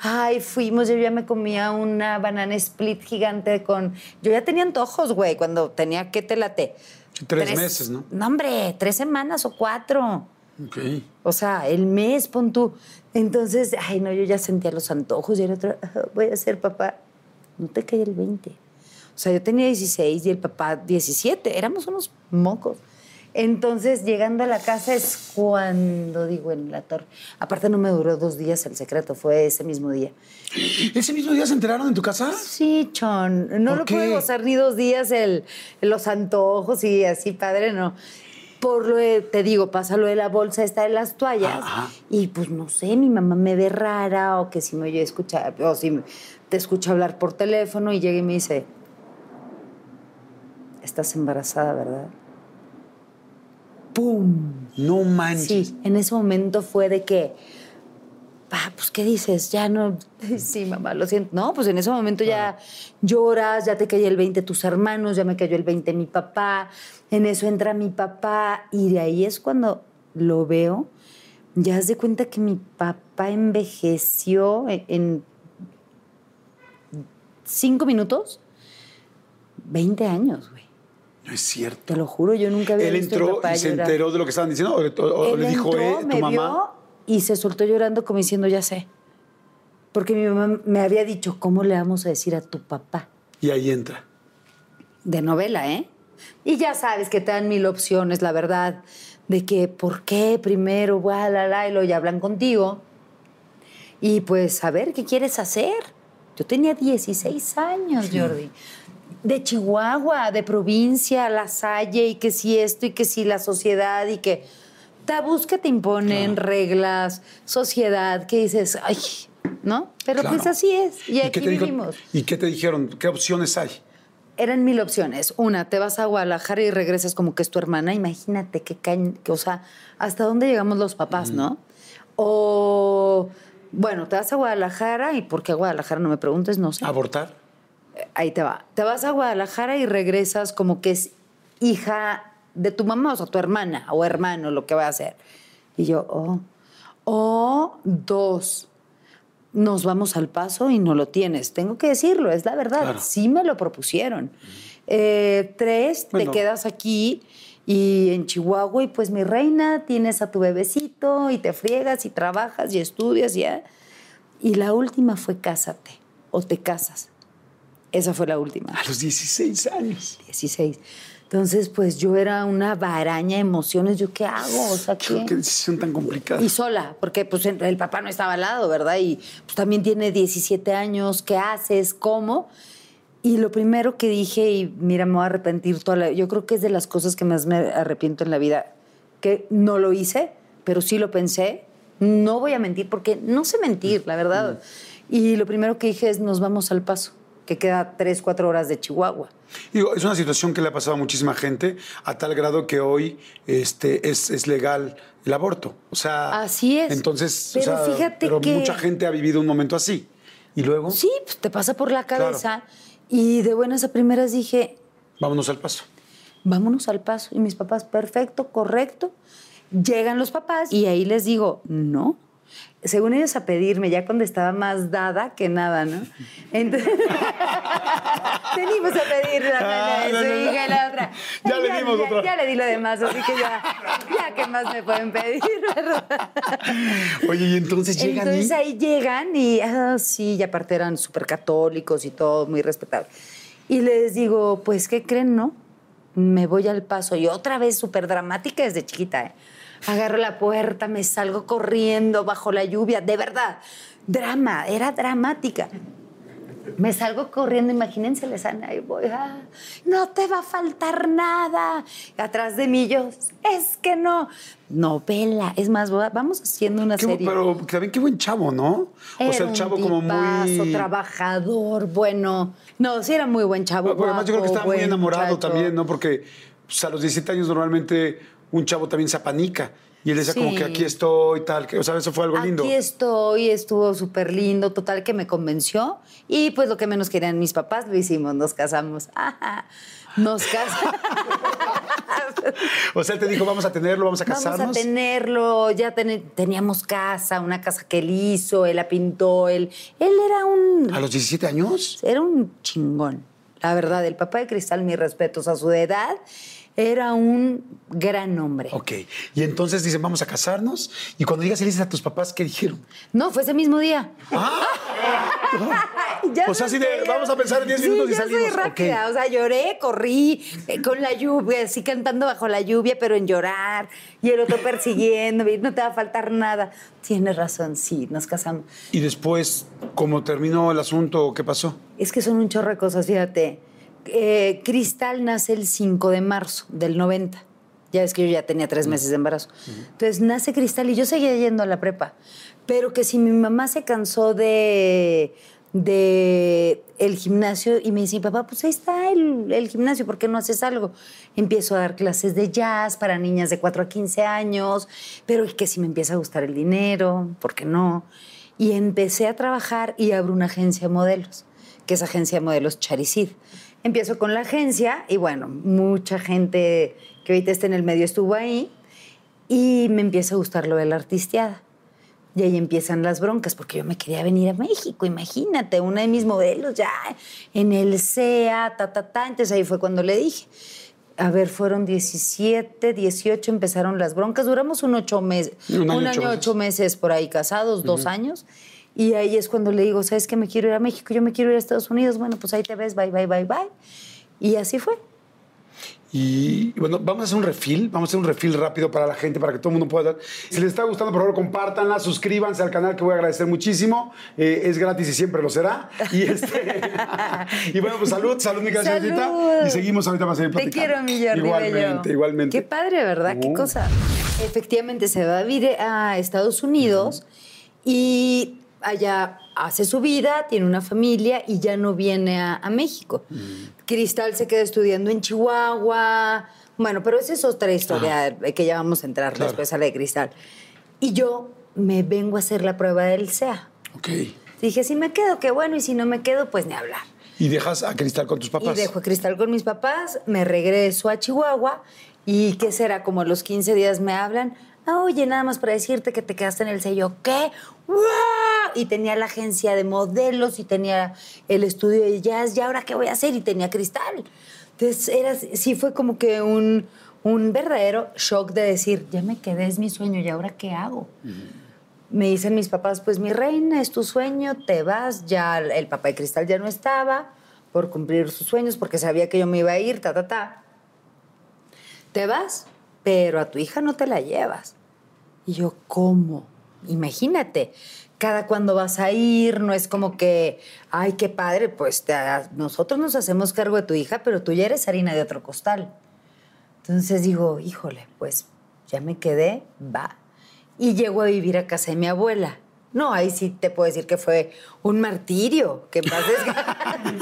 Ay, fuimos, yo ya me comía una banana split gigante con... Yo ya tenía antojos, güey, cuando tenía que te late. Tres meses, ¿no? No, hombre, 3 semanas o 4. Ok. O sea, el mes, pon tú. Entonces, ay, no, yo ya sentía los antojos. Y el otro, voy a ser papá. No te caí el 20. O sea, yo tenía 16 y el papá 17. Éramos unos mocos. Entonces, llegando a la casa es cuando digo en la torre. Aparte, no me duró 2 días el secreto, fue ese mismo día. ¿Ese mismo día se enteraron en tu casa? Sí, chon. No lo pude gozar ni 2 días los antojos y así, padre, no. Por lo de, te digo, pasa lo de la bolsa esta de las toallas. Ajá. Y pues no sé, mi mamá me ve rara o que si me oye escuchar, o si te escucho hablar por teléfono y llega y me dice, estás embarazada, ¿verdad? ¡Pum! No manches. Sí, en ese momento fue de que, pues, ¿qué dices? Ya no... Sí, mamá, lo siento. No, pues en ese momento ya lloras, ya te cayó el 20 tus hermanos, ya me cayó el 20 mi papá, en eso entra mi papá, y de ahí es cuando lo veo, ya haz de cuenta que mi papá envejeció en 5 minutos, 20 años, güey. No es cierto. Te lo juro, yo nunca había visto a mi papá llorar. ¿Él entró y se enteró de lo que estaban diciendo? ¿O le dijo, tu mamá? Él entró, y se soltó llorando como diciendo, ya sé. Porque mi mamá me había dicho, ¿cómo le vamos a decir a tu papá? Y ahí entra. De novela, ¿eh? Y ya sabes que te dan 1000 opciones, la verdad, de que, ¿por qué primero? Y luego ya hablan contigo. Y pues, a ver, ¿qué quieres hacer? Yo tenía 16 años, Jordi. De Chihuahua, de provincia, La Salle, y que si esto, y que si la sociedad, y que tabús que te imponen, reglas, sociedad, que dices, ay, ¿no? Pero pues así es, y aquí vivimos. ¿Y qué te dijeron? ¿Qué opciones hay? Eran 1000 opciones. Una, te vas a Guadalajara y regresas como que es tu hermana. Imagínate qué cañón, o sea, hasta dónde llegamos los papás, ¿no? O, bueno, te vas a Guadalajara, y ¿por qué a Guadalajara? No me preguntes, no sé. ¿Abortar? Ahí te va. Te vas a Guadalajara y regresas como que es hija de tu mamá, o sea, tu hermana o hermano, lo que va a hacer. Y yo, oh. O dos, nos vamos al Paso y no lo tienes. Tengo que decirlo, es la verdad. Claro. Sí me lo propusieron. Tres, bueno, te quedas aquí y en Chihuahua y pues mi reina, tienes a tu bebecito y te friegas y trabajas y estudias. Y la última fue cásate o te casas. Esa fue la última. A los 16 años. 16. Entonces, pues, yo era una baraña de emociones. ¿Yo qué hago? O sea, ¿qué decisión tan complicada? Y sola, porque pues el papá no estaba al lado, ¿verdad? Y pues, también tiene 17 años. ¿Qué haces? ¿Cómo? Y lo primero que dije, y mira, me voy a arrepentir toda la... Yo creo que es de las cosas que más me arrepiento en la vida, que no lo hice, pero sí lo pensé. No voy a mentir, porque no sé mentir, la verdad. Y lo primero que dije es, nos vamos al Paso, que queda 3, 4 horas de Chihuahua. Digo, es una situación que le ha pasado a muchísima gente, a tal grado que hoy es legal el aborto. O sea, así es. Entonces, pero, o sea, fíjate pero que mucha gente ha vivido un momento así. ¿Y luego? Sí, pues te pasa por la cabeza. Claro. Y de buenas a primeras dije... Vámonos al Paso. Vámonos al Paso. Y mis papás, perfecto, correcto. Llegan los papás y ahí les digo, no. Según ellos a pedirme, ya cuando estaba más dada que nada, ¿no? Entonces, venimos a pedir la plana de su hija y la otra. Ya le dimos otra. Ya le di lo demás, así que ya ¿qué más me pueden pedir, verdad? Oye, ¿y entonces llegan? Entonces ahí llegan y, sí, y aparte eran súper católicos y todo, muy respetables. Y les digo, pues, ¿qué creen, no? Me voy al Paso. Y otra vez súper dramática desde chiquita, ¿eh? Agarro la puerta, me salgo corriendo bajo la lluvia. De verdad, drama, era dramática. Me salgo corriendo, imagínense, les dan, ahí voy, no te va a faltar nada. Atrás de mí yo, es que no. Novela, es más, vamos haciendo una serie. Pero también qué buen chavo, ¿no? Era o sea, el chavo un tipazo, como muy... trabajador, bueno. No, sí era muy buen chavo. Pero además yo creo que estaba muy enamorado muchacho. También, ¿no? Porque pues, a los 17 años normalmente... un chavo también se apanica. Y él decía sí, como que aquí estoy, tal. O sea, eso fue algo lindo. Aquí estoy, estuvo súper lindo. Total, que me convenció. Y pues lo que menos querían mis papás lo hicimos. Nos casamos. Nos casamos. O sea, él te dijo, vamos a tenerlo, vamos a casarnos. Vamos a tenerlo, ya teníamos casa, una casa que él hizo, él la pintó, él era un... ¿A los 17 años? Era un chingón, la verdad. El papá de Cristal, mis respetos, a su edad, era un gran hombre. Ok, y entonces dicen, vamos a casarnos, y cuando llegas y le dices a tus papás, ¿qué dijeron? No, fue ese mismo día. ¡Ah! O sea, así de, vamos a pensar en 10 minutos y salimos. Sí, yo soy rápida, o sea, lloré, corrí con la lluvia, así cantando bajo la lluvia, pero en llorar, y el otro persiguiéndome, no te va a faltar nada. Tienes razón, sí, nos casamos. ¿Y después, cómo terminó el asunto, qué pasó? Es que son un chorro de cosas, fíjate. Cristal nace el 5 de marzo del 90. Ya ves que yo ya tenía 3 meses de embarazo. Entonces nace Cristal y yo seguía yendo a la prepa. Pero que si mi mamá se cansó de el gimnasio y me dice, papá, pues ahí está el gimnasio, ¿por qué no haces algo? Empiezo a dar clases de jazz para niñas de 4 a 15 años, pero que si me empieza a gustar el dinero, ¿por qué no? Y empecé a trabajar y abro una agencia de modelos, que es agencia de modelos Charicid. Empiezo con la agencia y, bueno, mucha gente que ahorita está en el medio estuvo ahí y me empieza a gustar lo de la artisteada. Y ahí empiezan las broncas, porque yo me quería venir a México, imagínate, una de mis modelos ya en el CEA, Entonces ahí fue cuando le dije. A ver, fueron 17, 18, empezaron las broncas. Duramos un año, ocho meses por ahí casados, 2 años. Y ahí es cuando le digo, ¿sabes qué? Me quiero ir a México, yo me quiero ir a Estados Unidos. Bueno, pues ahí te ves, bye, bye, bye, bye. Y así fue. Y bueno, vamos a hacer un refill, rápido para la gente, para que todo el mundo pueda... Si les está gustando, por favor, compártanla, suscríbanse al canal, que voy a agradecer muchísimo. Es gratis y siempre lo será. Y, y bueno, pues salud, mi querida señorita. Y seguimos ahorita para seguir platicando. Te quiero, mi Jordi. Igualmente, igualmente. Qué padre, ¿verdad? Qué cosa. Efectivamente, se va a ir a Estados Unidos y... allá hace su vida, tiene una familia y ya no viene a México. Cristal se queda estudiando en Chihuahua. Bueno, pero esa es otra historia que ya vamos a entrar después a la de Cristal. Y yo me vengo a hacer la prueba del CEA. Ok. Dije, si me quedo, qué bueno, y si no me quedo, pues ni hablar. ¿Y dejas a Cristal con tus papás? Y dejo a Cristal con mis papás, me regreso a Chihuahua y ¿qué será? Como a los 15 días me hablan. Oye, nada más para decirte que te quedaste en el sello, ¿qué? ¡Wow! Y tenía la agencia de modelos y tenía el estudio de jazz. ¿Y ahora qué voy a hacer? Y tenía Cristal. Entonces, sí fue como que un verdadero shock de decir, ya me quedé, es mi sueño, ¿y ahora qué hago? Me dicen mis papás, pues mi reina, es tu sueño, te vas. Ya el papá de Cristal ya no estaba por cumplir sus sueños porque sabía que yo me iba a ir, Te vas, pero a tu hija no te la llevas. Y yo, ¿cómo? Imagínate, cada cuando vas a ir, no es como que, ay, qué padre, pues nosotros nos hacemos cargo de tu hija, pero tú ya eres harina de otro costal. Entonces digo, híjole, pues ya me quedé, va. Y llego a vivir a casa de mi abuela. No, ahí sí te puedo decir que fue un martirio, que en paz descanse,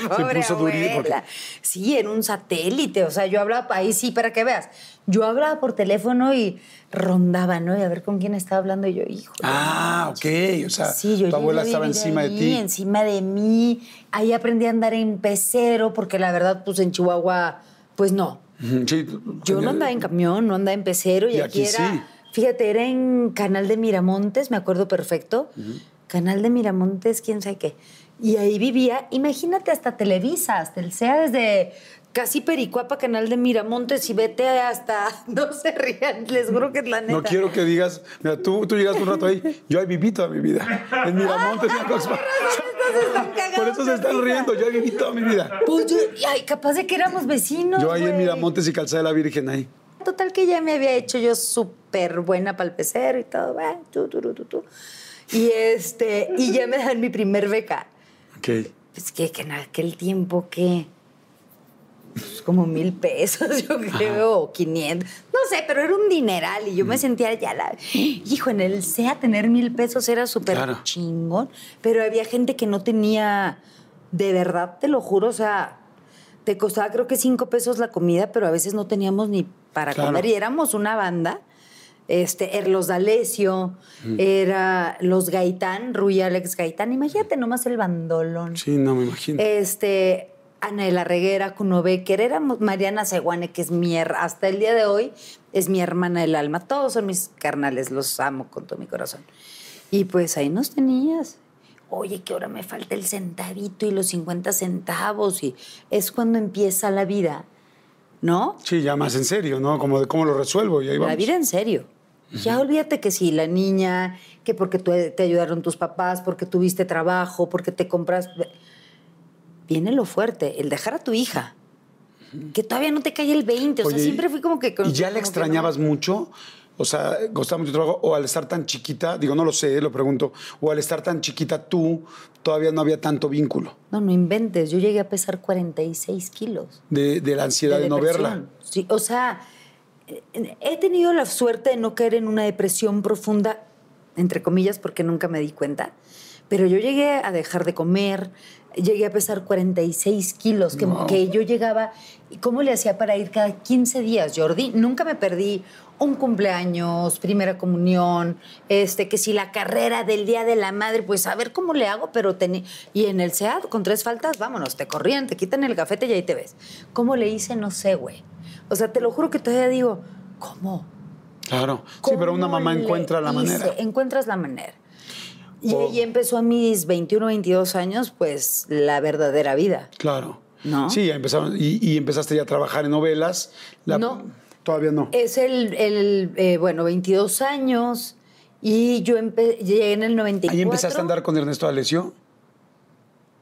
mi pobre abuela. Porque... sí, en un satélite, o sea, yo hablaba, ahí sí, para que veas. Yo hablaba por teléfono y rondaba, ¿no? Y a ver con quién estaba hablando yo, hijo. Ah, ok, o sea, sí, tu abuela estaba encima de ti. Encima de mí, ahí aprendí a andar en pecero, porque la verdad, pues en Chihuahua, pues no. Sí, yo no andaba en camión, no andaba en pecero y aquí era... sí. Fíjate, era en Canal de Miramontes, me acuerdo perfecto. Canal de Miramontes, quién sabe qué. Y ahí vivía, imagínate, hasta Televisa, hasta el CEA, desde casi Pericuapa, Canal de Miramontes, y vete hasta... No se rían, les juro que es la neta. No quiero que digas... Mira, tú llegaste un rato ahí, yo ahí viví toda mi vida. En Miramontes, en Coxpa. Por eso se están riendo, yo ahí viví toda mi vida. Pues yo, ay, capaz de que éramos vecinos, yo ahí en Miramontes y Calzada de la Virgen, ahí. Total que ya me había hecho yo súper buena para el pecero y todo. Y, y ya me dan mi primer beca. Ok. Pues que en aquel tiempo, ¿qué? Pues como 1,000 pesos, yo creo, o 500. No sé, pero era un dineral y yo me sentía ya la... Hijo, en el CEA tener 1,000 pesos era súper chingón. Pero había gente que no tenía... De verdad, te lo juro, o sea... Te costaba creo que 5 pesos la comida, pero a veces no teníamos ni para comer. Y éramos una banda. Los D'Alessio, era los Gaitán, Ruy Alex Gaitán. Imagínate nomás el bandolón. Sí, no me imagino. Ana de la Reguera, Kunobecker, éramos Mariana Seguane, que es hasta el día de hoy es mi hermana del alma. Todos son mis carnales, los amo con todo mi corazón. Y pues ahí nos tenías. Oye, que ahora me falta el centavito y los 50 centavos. Y es cuando empieza la vida, ¿no? Sí, ya más en serio, ¿no? Como de cómo lo resuelvo y ahí vamos. La vida en serio. Ya olvídate que sí, la niña, que porque te ayudaron tus papás, porque tuviste trabajo, porque te compras... Viene lo fuerte, el dejar a tu hija, que todavía no te cae el 20. Oye, o sea, siempre fui como que... ¿Y ya la extrañabas mucho? O sea, ¿costaba mucho trabajo? O al estar tan chiquita, digo, no lo sé, lo pregunto, o al estar tan chiquita tú, todavía no había tanto vínculo. No, no inventes. Yo llegué a pesar 46 kilos. De la ansiedad de no verla. Sí, o sea, he tenido la suerte de no caer en una depresión profunda, entre comillas, porque nunca me di cuenta. Pero yo llegué a dejar de comer, llegué a pesar 46 kilos, que, wow, que yo llegaba... ¿Cómo le hacía para ir cada 15 días, Jordi? Nunca me perdí un cumpleaños, primera comunión, que si la carrera del Día de la Madre, pues a ver cómo le hago, pero y en el CEA, con 3 faltas, vámonos, te corrían, te quitan el gafete y ahí te ves. ¿Cómo le hice? No sé, güey. O sea, te lo juro que todavía digo, ¿cómo? Claro, sí, pero una mamá encuentra la manera. Encuentras la manera. Y ahí empezó a mis 21, 22 años, pues, la verdadera vida. Claro. ¿No? Sí, y empezaste ya a trabajar en novelas. No. Todavía no. Es bueno, 22 años y yo llegué en el 94. ¿Ahí empezaste a andar con Ernesto De Alessio?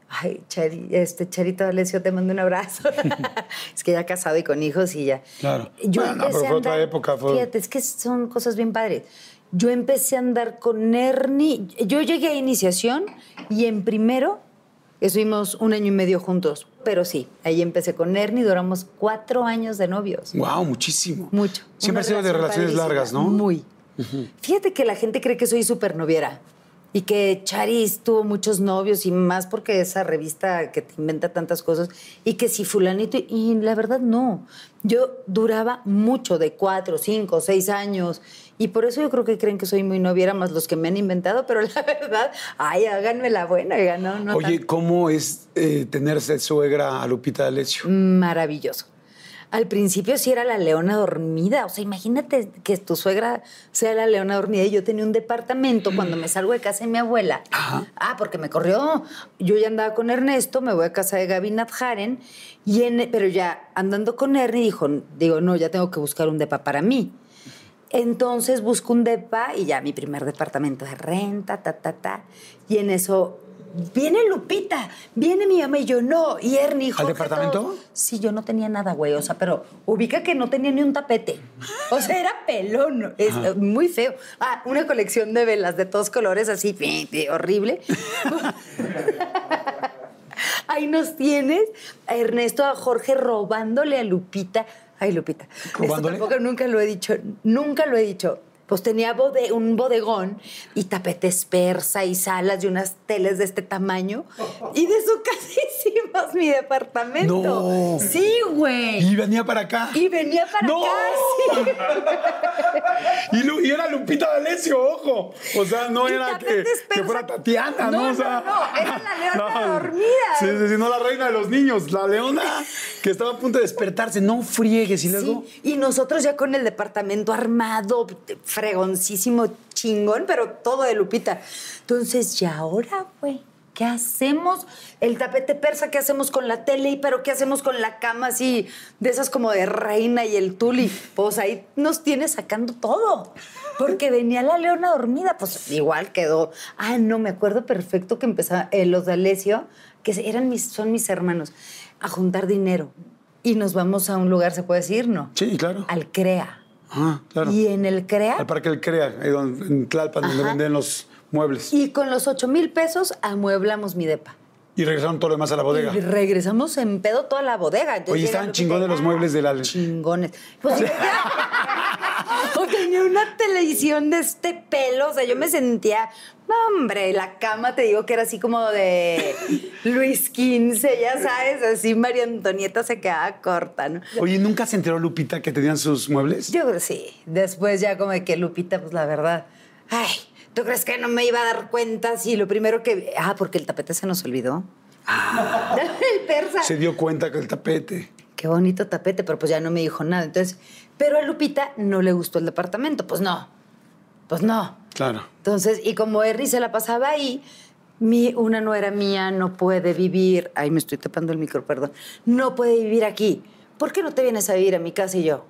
Ay, Charito D'Alessio, te mando un abrazo. Es que ya casado y con hijos y ya. Claro. Yo pero fue otra época. Fíjate, es que son cosas bien padres. Yo empecé a andar con Ernie. Yo llegué a iniciación y en primero estuvimos 1 año y medio juntos. Pero sí, ahí empecé con Ernie. Duramos 4 años de novios. Wow, muchísimo. Mucho. Siempre ha sido de relaciones largas, ¿no? Muy. Fíjate que la gente cree que soy supernoviera y que Charis tuvo muchos novios y más porque esa revista que te inventa tantas cosas y que si fulanito... Y la verdad, no. Yo duraba mucho, de 4, 5, 6 años... Y por eso yo creo que creen que soy muy noviera, más los que me han inventado, pero la verdad, ay, háganme la buena, no, no. Oye, ¿cómo es tenerse suegra a Lupita D'Alessio? Maravilloso. Al principio sí era la leona dormida. O sea, imagínate que tu suegra sea la leona dormida. Y yo tenía un departamento cuando me salgo de casa de mi abuela. Ajá. Ah, porque me corrió. Yo ya andaba con Ernesto, me voy a casa de Gaby Nadjaren, pero ya andando con Ernie digo, no, ya tengo que buscar un depa para mí. Entonces busco un depa y ya mi primer departamento de renta, Y en eso viene Lupita, viene mi mamá y yo no. Y Ernie, Jorge, ¿al departamento? Todo. Sí, yo no tenía nada, güey. O sea, pero ubica que no tenía ni un tapete. O sea, era pelón. Es muy feo. Ah, una colección de velas de todos colores, así, horrible. Ahí nos tienes a Ernesto, a Jorge robándole a Lupita. Ay, Lupita, esto tampoco nunca lo he dicho. Pues tenía un bodegón y tapetes persa y salas y unas teles de este tamaño. Y de su casa hicimos mi departamento. No. Sí, güey. Y venía para acá. Y venía para acá, sí. Y era Lupita D'Alessio, ojo. O sea, no era que fuera Tatiana, ¿no? No, era la leona dormida. Sí, sí, no la reina de los niños. La leona que estaba a punto de despertarse. No friegues y luego... Sí, y nosotros ya con el departamento armado... fregoncísimo, chingón, pero todo de Lupita. Entonces, ¿y ahora, güey? ¿Qué hacemos? El tapete persa, ¿qué hacemos con la tele? ¿Pero qué hacemos con la cama así? De esas como de reina y el tuli. Pues ahí nos tiene sacando todo. Porque venía la leona dormida. Pues igual quedó. Ah, no, me acuerdo perfecto que empezaba los D'Alessio, que son mis hermanos, a juntar dinero. Y nos vamos a un lugar, ¿se puede decir? ¿No? Sí, claro. Al CREA. Ah, claro. Y en el CREA. Al parque del CREA, en Tlalpan, donde venden los muebles. Y con los $8,000 amueblamos mi depa. Y regresaron todo lo demás a la bodega. Y regresamos en pedo toda la bodega. Entonces, oye, estaban chingones los muebles del Ale. Chingones. Pues tenía una televisión de este pelo. O sea, yo me sentía... No, hombre, la cama te digo que era así como de Luis XV, ya sabes, así María Antonieta se quedaba corta, ¿no? Oye, ¿nunca se enteró Lupita que tenían sus muebles? Yo creo que sí. Después ya como de que Lupita, pues la verdad... Ay, ¿tú crees que no me iba a dar cuenta si lo primero que... Ah, porque el tapete se nos olvidó. Ah, el persa. Se dio cuenta que el tapete. Qué bonito tapete, pero pues ya no me dijo nada. Entonces, pero a Lupita no le gustó el departamento. Pues no. Pues no. Claro. Entonces, y como Erri se la pasaba ahí, una nuera mía no puede vivir... Ay, me estoy tapando el micro, perdón. No puede vivir aquí. ¿Por qué no te vienes a vivir a mi casa? Y yo,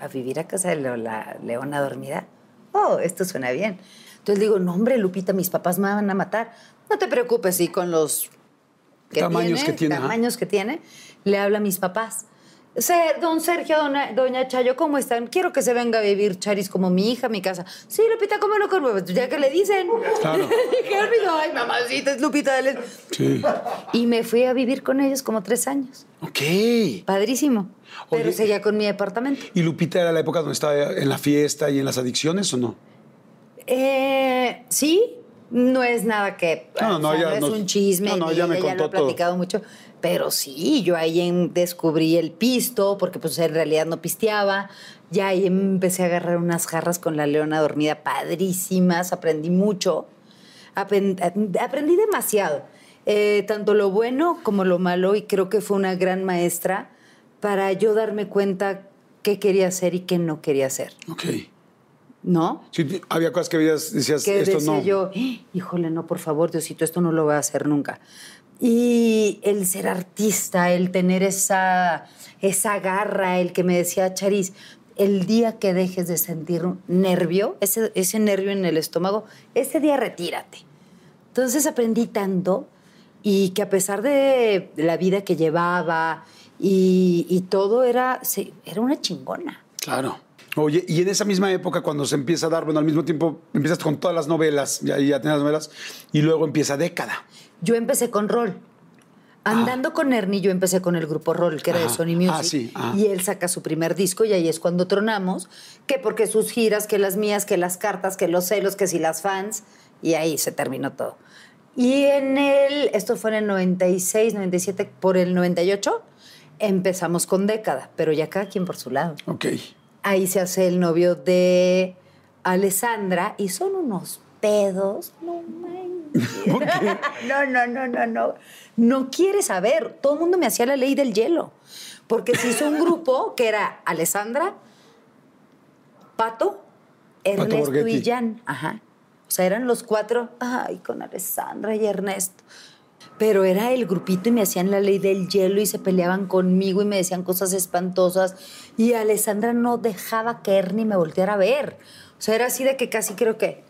¿a vivir a casa de la leona dormida? Oh, esto suena bien. Entonces digo, no, hombre, Lupita, mis papás me van a matar. No te preocupes, y con los que tamaños que tiene, le habla a mis papás. Don Sergio, doña Chayo, ¿cómo están? Quiero que se venga a vivir Charis como mi hija a mi casa. Sí, Lupita, ¿cómo no? Ya que le dicen. Claro. Ay, mamacita, es Lupita D'Alessio. Sí. Y me fui a vivir con ellos como 3 años. Ok. Padrísimo. Pero oye, seguía con mi departamento. ¿Y Lupita era la época donde estaba en la fiesta y en las adicciones o no? Sí. No es nada que... No es un chisme. Ya lo he platicado mucho. Pero sí, yo ahí descubrí el pisto, porque pues en realidad no pisteaba. Ya ahí empecé a agarrar unas jarras con la leona dormida padrísimas. Aprendí mucho. Aprendí demasiado. Tanto lo bueno como lo malo. Y creo que fue una gran maestra para yo darme cuenta qué quería hacer y qué no quería hacer. Ok. ¿No? Sí, había cosas que decías, esto no. Yo, híjole, no, por favor, Diosito, esto no lo voy a hacer nunca. Y el ser artista, el tener esa garra, el que me decía Charis, el día que dejes de sentir nervio, ese nervio en el estómago, ese día retírate. Entonces aprendí tanto, y que a pesar de la vida que llevaba y todo, era una chingona. Claro. Oye, y en esa misma época cuando se empieza a dar, bueno, al mismo tiempo empiezas con todas las novelas, ya tienes las novelas, y luego empieza Década. Yo empecé con Roll. Andando con Ernie, yo empecé con el grupo Roll, que era de Sony Music. Sí. Y él saca su primer disco, y ahí es cuando tronamos, que porque sus giras, que las mías, que las cartas, que los celos, que si las fans, y ahí se terminó todo. Y esto fue en el 96, 97, por el 98, empezamos con Década, pero ya cada quien por su lado. Ok. Ahí se hace el novio de Alessandra, y son unos pedos. No manches. No. No quiere saber. Todo el mundo me hacía la ley del hielo. Porque se hizo un grupo que era Alessandra, Pato, Ernesto y Jan. Ajá. O sea, eran los 4. Ay, con Alessandra y Ernesto. Pero era el grupito, y me hacían la ley del hielo, y se peleaban conmigo y me decían cosas espantosas. Y Alessandra no dejaba que Ernie me volteara a ver. O sea, era así de que casi creo que...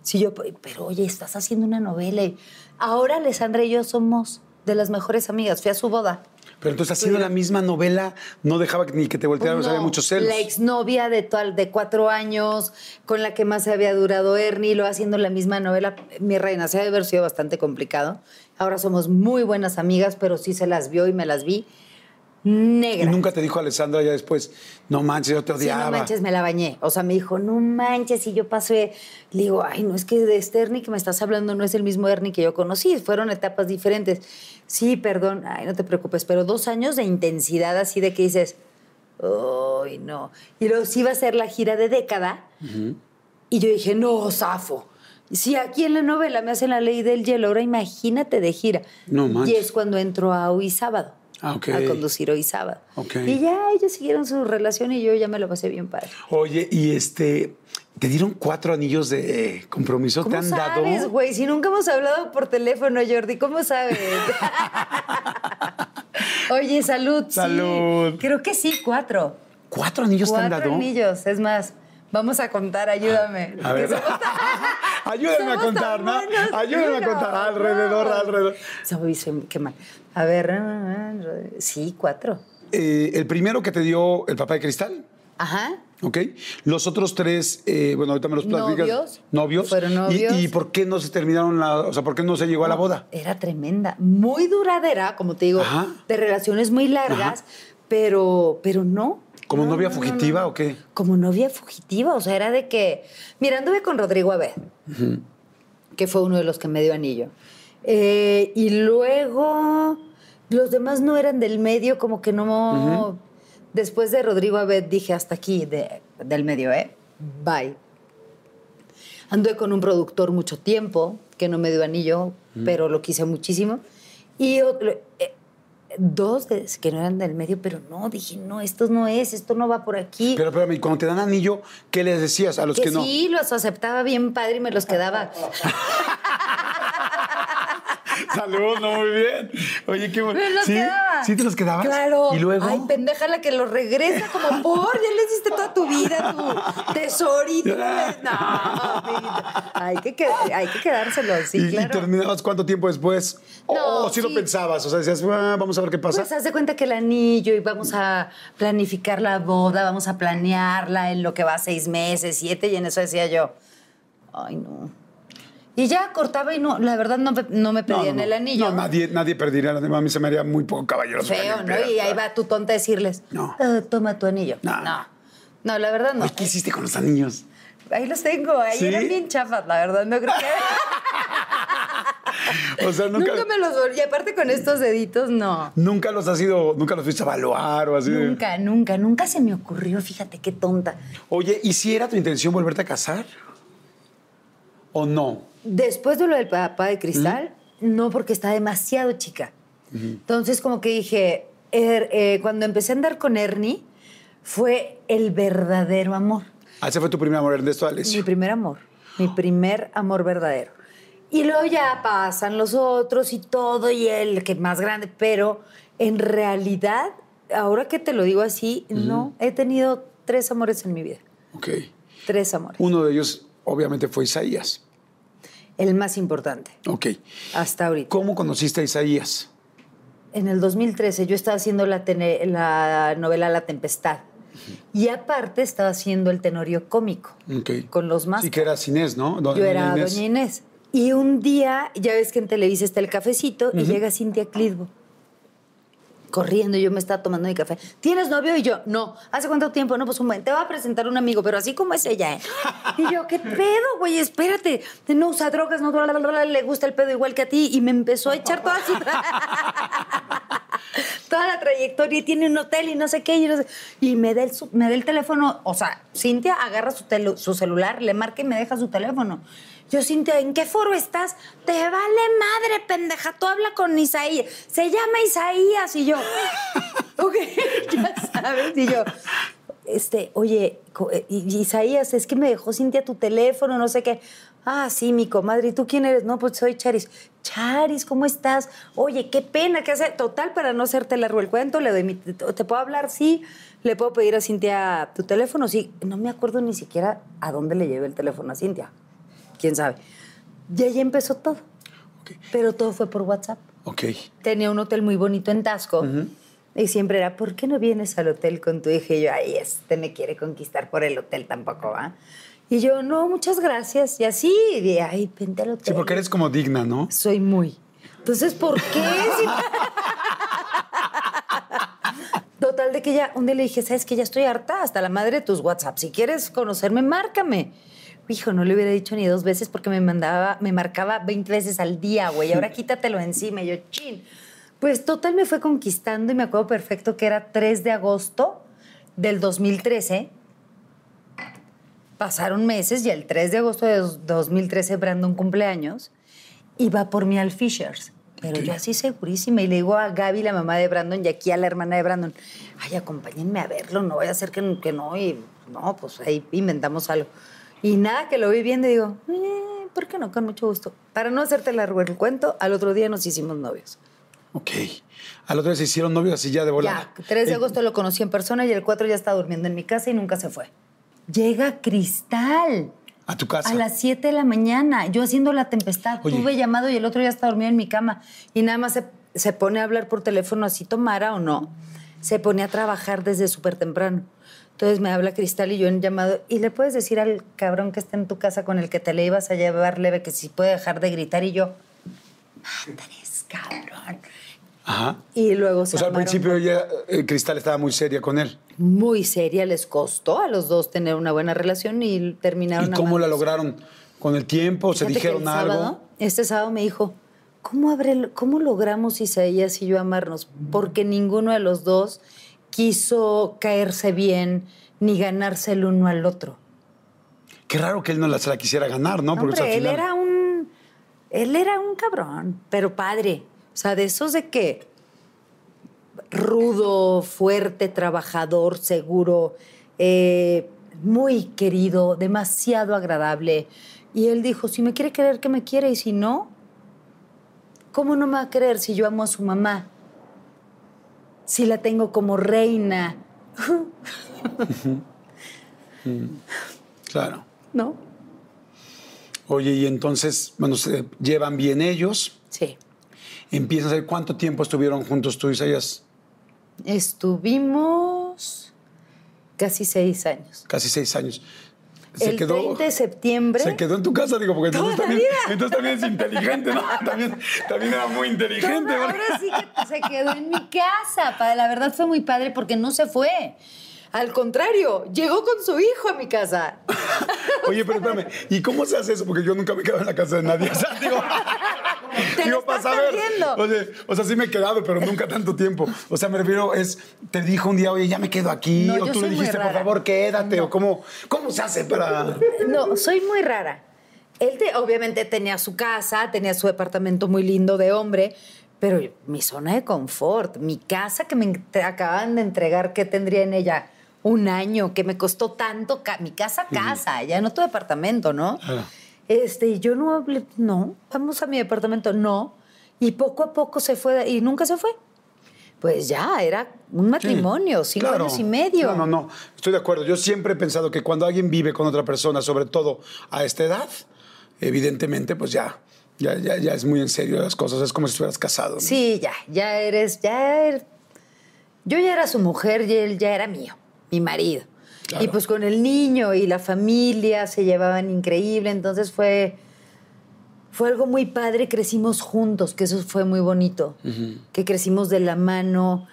Si yo, pero oye, estás haciendo una novela. Ahora Alessandra y yo somos de las mejores amigas. Fui a su boda. Pero entonces haciendo la misma novela, no dejaba ni que te volteara, pues no, había muchos celos. La exnovia de 4 años, con la que más se había durado Ernie, lo haciendo la misma novela. Mi reina, se ha de haber sido bastante complicado. Ahora somos muy buenas amigas, pero sí se las vio y me las vi negras. ¿Y nunca te dijo Alessandra ya después, no manches, yo te odiaba? Sí, no manches, me la bañé. O sea, me dijo, no manches, y yo pasé. Le digo, ay, no, es que de este Ernie que me estás hablando no es el mismo Ernie que yo conocí. Fueron etapas diferentes. Sí, perdón, ay, no te preocupes, pero 2 años de intensidad así de que dices, ay, no. Y luego sí iba a ser la gira de Década, y yo dije, no, zafo. Si aquí en la novela me hacen la ley del hielo, ahora imagínate de gira. No manches. Y es cuando entró a Hoy Sábado. Okay. A conducir Hoy Sábado. Okay. Y ya ellos siguieron su relación, y yo ya me lo pasé bien padre. Oye, y ¿te dieron 4 anillos de compromiso? ¿Te han dado? ¿Cómo sabes, güey? Si nunca hemos hablado por teléfono, Jordi, ¿cómo sabes? Oye, salud. Salud. Sí. Creo que sí, 4. ¿4 anillos te han dado? 4 anillos, es más. Vamos a contar, ayúdame. A ver. Ayúdame a contar, ¿no? Ayúdame a contar. Alrededor. Qué mal. A ver, sí, 4. El primero que te dio el papá de Cristal. Ajá. ¿Ok? Los otros 3, bueno, ahorita me los platicas. Novios. Fueron novios. ¿Y por qué no se terminaron o sea, por qué no se llegó a la boda? Era tremenda. Muy duradera, como te digo. Ajá. De relaciones muy largas, pero no. ¿Como novia fugitiva o qué? Como novia fugitiva, o sea, era de que... Mira, anduve con Rodrigo Abed, que fue uno de los que me dio anillo. Y luego los demás no eran del medio, como que no... Después de Rodrigo Abed dije, hasta aquí, del medio, bye. Anduve con un productor mucho tiempo, que no me dio anillo, pero lo quise muchísimo. Y otro, dos que no eran del medio, pero no, dije, no, esto no es, esto no va por aquí. Pero espérame, cuando te dan anillo, ¿qué les decías a los que no? Sí, los aceptaba bien padre y me los quedaba. Saludos, no, muy bien. Oye, qué bueno. ¿Sí? Quedaba. ¿Sí te los quedabas? Claro. ¿Y luego? Ay, pendeja la que los regresa, como por, ya le hiciste toda tu vida, tu tesorito. No, hay que quedárselo, sí, ¿Y, claro. ¿Y terminabas cuánto tiempo después? No, ¿o sí lo pensabas? O sea, decías, vamos a ver qué pasa. Pues haz de cuenta que el anillo y vamos a planificar la boda, vamos a planearla en lo que va 6 meses, 7, y en eso decía yo, ay, no. Y ya cortaba y no, la verdad no me pedían el anillo. No, nadie perdería el anillo. A mí se me haría muy poco caballeroso. Feo, ¿no? Y ahí va tu tonta a decirles, no, toma tu anillo. No, la verdad no. ¿Qué hiciste con los anillos? Ahí los tengo. Ahí eran bien chafas, la verdad. No creo que... O sea, nunca me los volví. Y aparte con estos deditos, no. ¿Nunca los fuiste a evaluar o así? Nunca se me ocurrió. Fíjate qué tonta. Oye, ¿y si era tu intención volverte a casar? ¿O no? Después de lo del papá de Cristal, no, porque está demasiado chica. Entonces, como que dije, cuando empecé a andar con Ernie, fue el verdadero amor. Ah, ese fue tu primer amor, Ernesto De Alessio. Mi primer amor verdadero. Y luego ya pasan los otros y todo, y el que más grande, pero en realidad, ahora que te lo digo así, no, he tenido 3 amores en mi vida. Ok. 3 amores. Uno de ellos, obviamente, fue Isaías. El más importante. Ok. Hasta ahorita. ¿Cómo conociste a Isaías? En el 2013. Yo estaba haciendo la novela La Tempestad. Y aparte estaba haciendo el Tenorio Cómico. Ok. Con los más... Sí, que eras Inés, ¿no? Yo era Doña Inés. Y un día, ya ves que en Televisa está el cafecito, y llega Cintia Clitbo. Corriendo, yo me estaba tomando mi café. ¿Tienes novio? Y yo, no. ¿Hace cuánto tiempo? No, pues te va a presentar un amigo, pero así como es ella, ¿eh? Y yo, ¿qué pedo, güey? Espérate. No usa drogas, no, bla, bla, bla, le gusta el pedo igual que a ti. Y me empezó a echar toda su... toda la trayectoria. Y tiene un hotel y no sé qué. Y, no sé... y me da el teléfono. O sea, Cintia agarra su celular, le marca y me deja su teléfono. Yo, Cintia, ¿en qué foro estás? Te vale madre, pendeja. Tú habla con Isaías. Se llama Isaías. Y yo, ok, ya sabes. Y yo, oye, Isaías, es que me dejó Cintia tu teléfono, no sé qué. Ah, sí, mi comadre. ¿Y tú quién eres? No, pues soy Charis. Charis, ¿cómo estás? Oye, qué pena, ¿qué haces? Total, para no hacerte largo el cuento, le doy ¿te puedo hablar? Sí. ¿Le puedo pedir a Cintia tu teléfono? Sí. No me acuerdo ni siquiera a dónde le llevé el teléfono a Cintia. ¿Quién sabe? Y ahí empezó todo. Okay. Pero todo fue por WhatsApp. Okay. Tenía un hotel muy bonito en Taxco. Y siempre era, ¿por qué no vienes al hotel con tu hija? Y yo, ay, me quiere conquistar por el hotel tampoco, ¿va? Y yo, no, muchas gracias. Y así, ay, vente al hotel. Sí, porque eres como digna, ¿no? Soy muy. Entonces, ¿por qué? Total, de que ya un día le dije, ¿sabes qué? Ya estoy harta hasta la madre de tus WhatsApp. Si quieres conocerme, márcame. Hijo, no le hubiera dicho ni 2 veces porque me marcaba 20 veces al día, güey. Ahora quítatelo encima. Y yo, chin. Pues total, me fue conquistando y me acuerdo perfecto que era 3 de agosto del 2013. Pasaron meses y el 3 de agosto de 2013 Brandon cumpleaños y va por mí al Fishers. Pero yo así segurísima. Y le digo a Gaby, la mamá de Brandon, y aquí a la hermana de Brandon, ay, acompáñenme a verlo, no voy a hacer que no. Y no, pues ahí inventamos algo. Y nada, que lo vi viendo y digo, ¿por qué no? Con mucho gusto. Para no hacerte largo el cuento, al otro día nos hicimos novios. Ok. Al otro día se hicieron novios así ya de volada. Ya, 3 de agosto lo conocí en persona y el 4 ya estaba durmiendo en mi casa y nunca se fue. Llega Cristal. ¿A tu casa? A las 7 de la mañana. Yo haciendo La Tempestad. Oye. Tuve llamado y el otro ya estaba dormido en mi cama. Y nada más se pone a hablar por teléfono, así tomara o no. Se pone a trabajar desde súper temprano. Entonces me habla Cristal y yo en llamado, ¿y le puedes decir al cabrón que está en tu casa con el que te le ibas a llevar leve que si puede dejar de gritar? Y yo, ¡mátales, cabrón! Ajá. Y luego se... O sea, al principio ella, Cristal estaba muy seria con él. Muy seria, les costó a los dos tener una buena relación y terminaron... ¿Y cómo la lograron? ¿Con el tiempo? ¿Se dijeron algo? Sábado, este sábado me dijo, ¿cómo logramos Isaías y yo amarnos? Porque ninguno de los dos quiso caerse bien ni ganarse el uno al otro. Qué raro que él no se la quisiera ganar, ¿no? Porque, hombre, o sea, al final... él era un Él era un cabrón, pero padre. O sea, de esos de que rudo, fuerte, trabajador, seguro, muy querido, demasiado agradable. Y él dijo, si me quiere querer, que me quiere. Y si no, ¿cómo no me va a querer si yo amo a su mamá? Si la tengo como reina. Claro. ¿No? Oye, y entonces, bueno, se llevan bien ellos. Sí. Empiezan a ver, ¿cuánto tiempo estuvieron juntos tú y ellas? Estuvimos casi 6 años. Casi 6 años. Se el 30 de septiembre. Se quedó en tu casa, digo, porque entonces también es inteligente, ¿no? También era muy inteligente. No, ahora sí que se quedó en mi casa. La verdad fue muy padre porque no se fue. Al contrario, llegó con su hijo a mi casa. Oye, pero espérame, ¿y cómo se hace eso? Porque yo nunca me he quedado en la casa de nadie. O sea, digo, digo para saber. O sea, sí me he quedado, pero nunca tanto tiempo. O sea, me refiero, es, te dijo un día, oye, ya me quedo aquí. No, o tú le dijiste, por favor, quédate. No. O ¿cómo se hace para...? No, soy muy rara. Él obviamente tenía su casa, tenía su departamento muy lindo de hombre, pero mi zona de confort, mi casa que me acaban de entregar, ¿qué tendría en ella? Un año, que me costó tanto, mi casa, ya no tu departamento, ¿no? Ah. Yo no hablé, no, vamos a mi departamento, no. Y poco a poco se fue, y nunca se fue. Pues ya, era un matrimonio, sí, 5 años y medio. No, estoy de acuerdo. Yo siempre he pensado que cuando alguien vive con otra persona, sobre todo a esta edad, evidentemente, pues ya es muy en serio las cosas, es como si estuvieras casado, ¿no? Sí, yo ya era su mujer y él ya era mío. Mi marido. Claro. Y pues con el niño y la familia se llevaban increíble. Entonces fue algo muy padre. Crecimos juntos, que eso fue muy bonito. Que crecimos de la mano,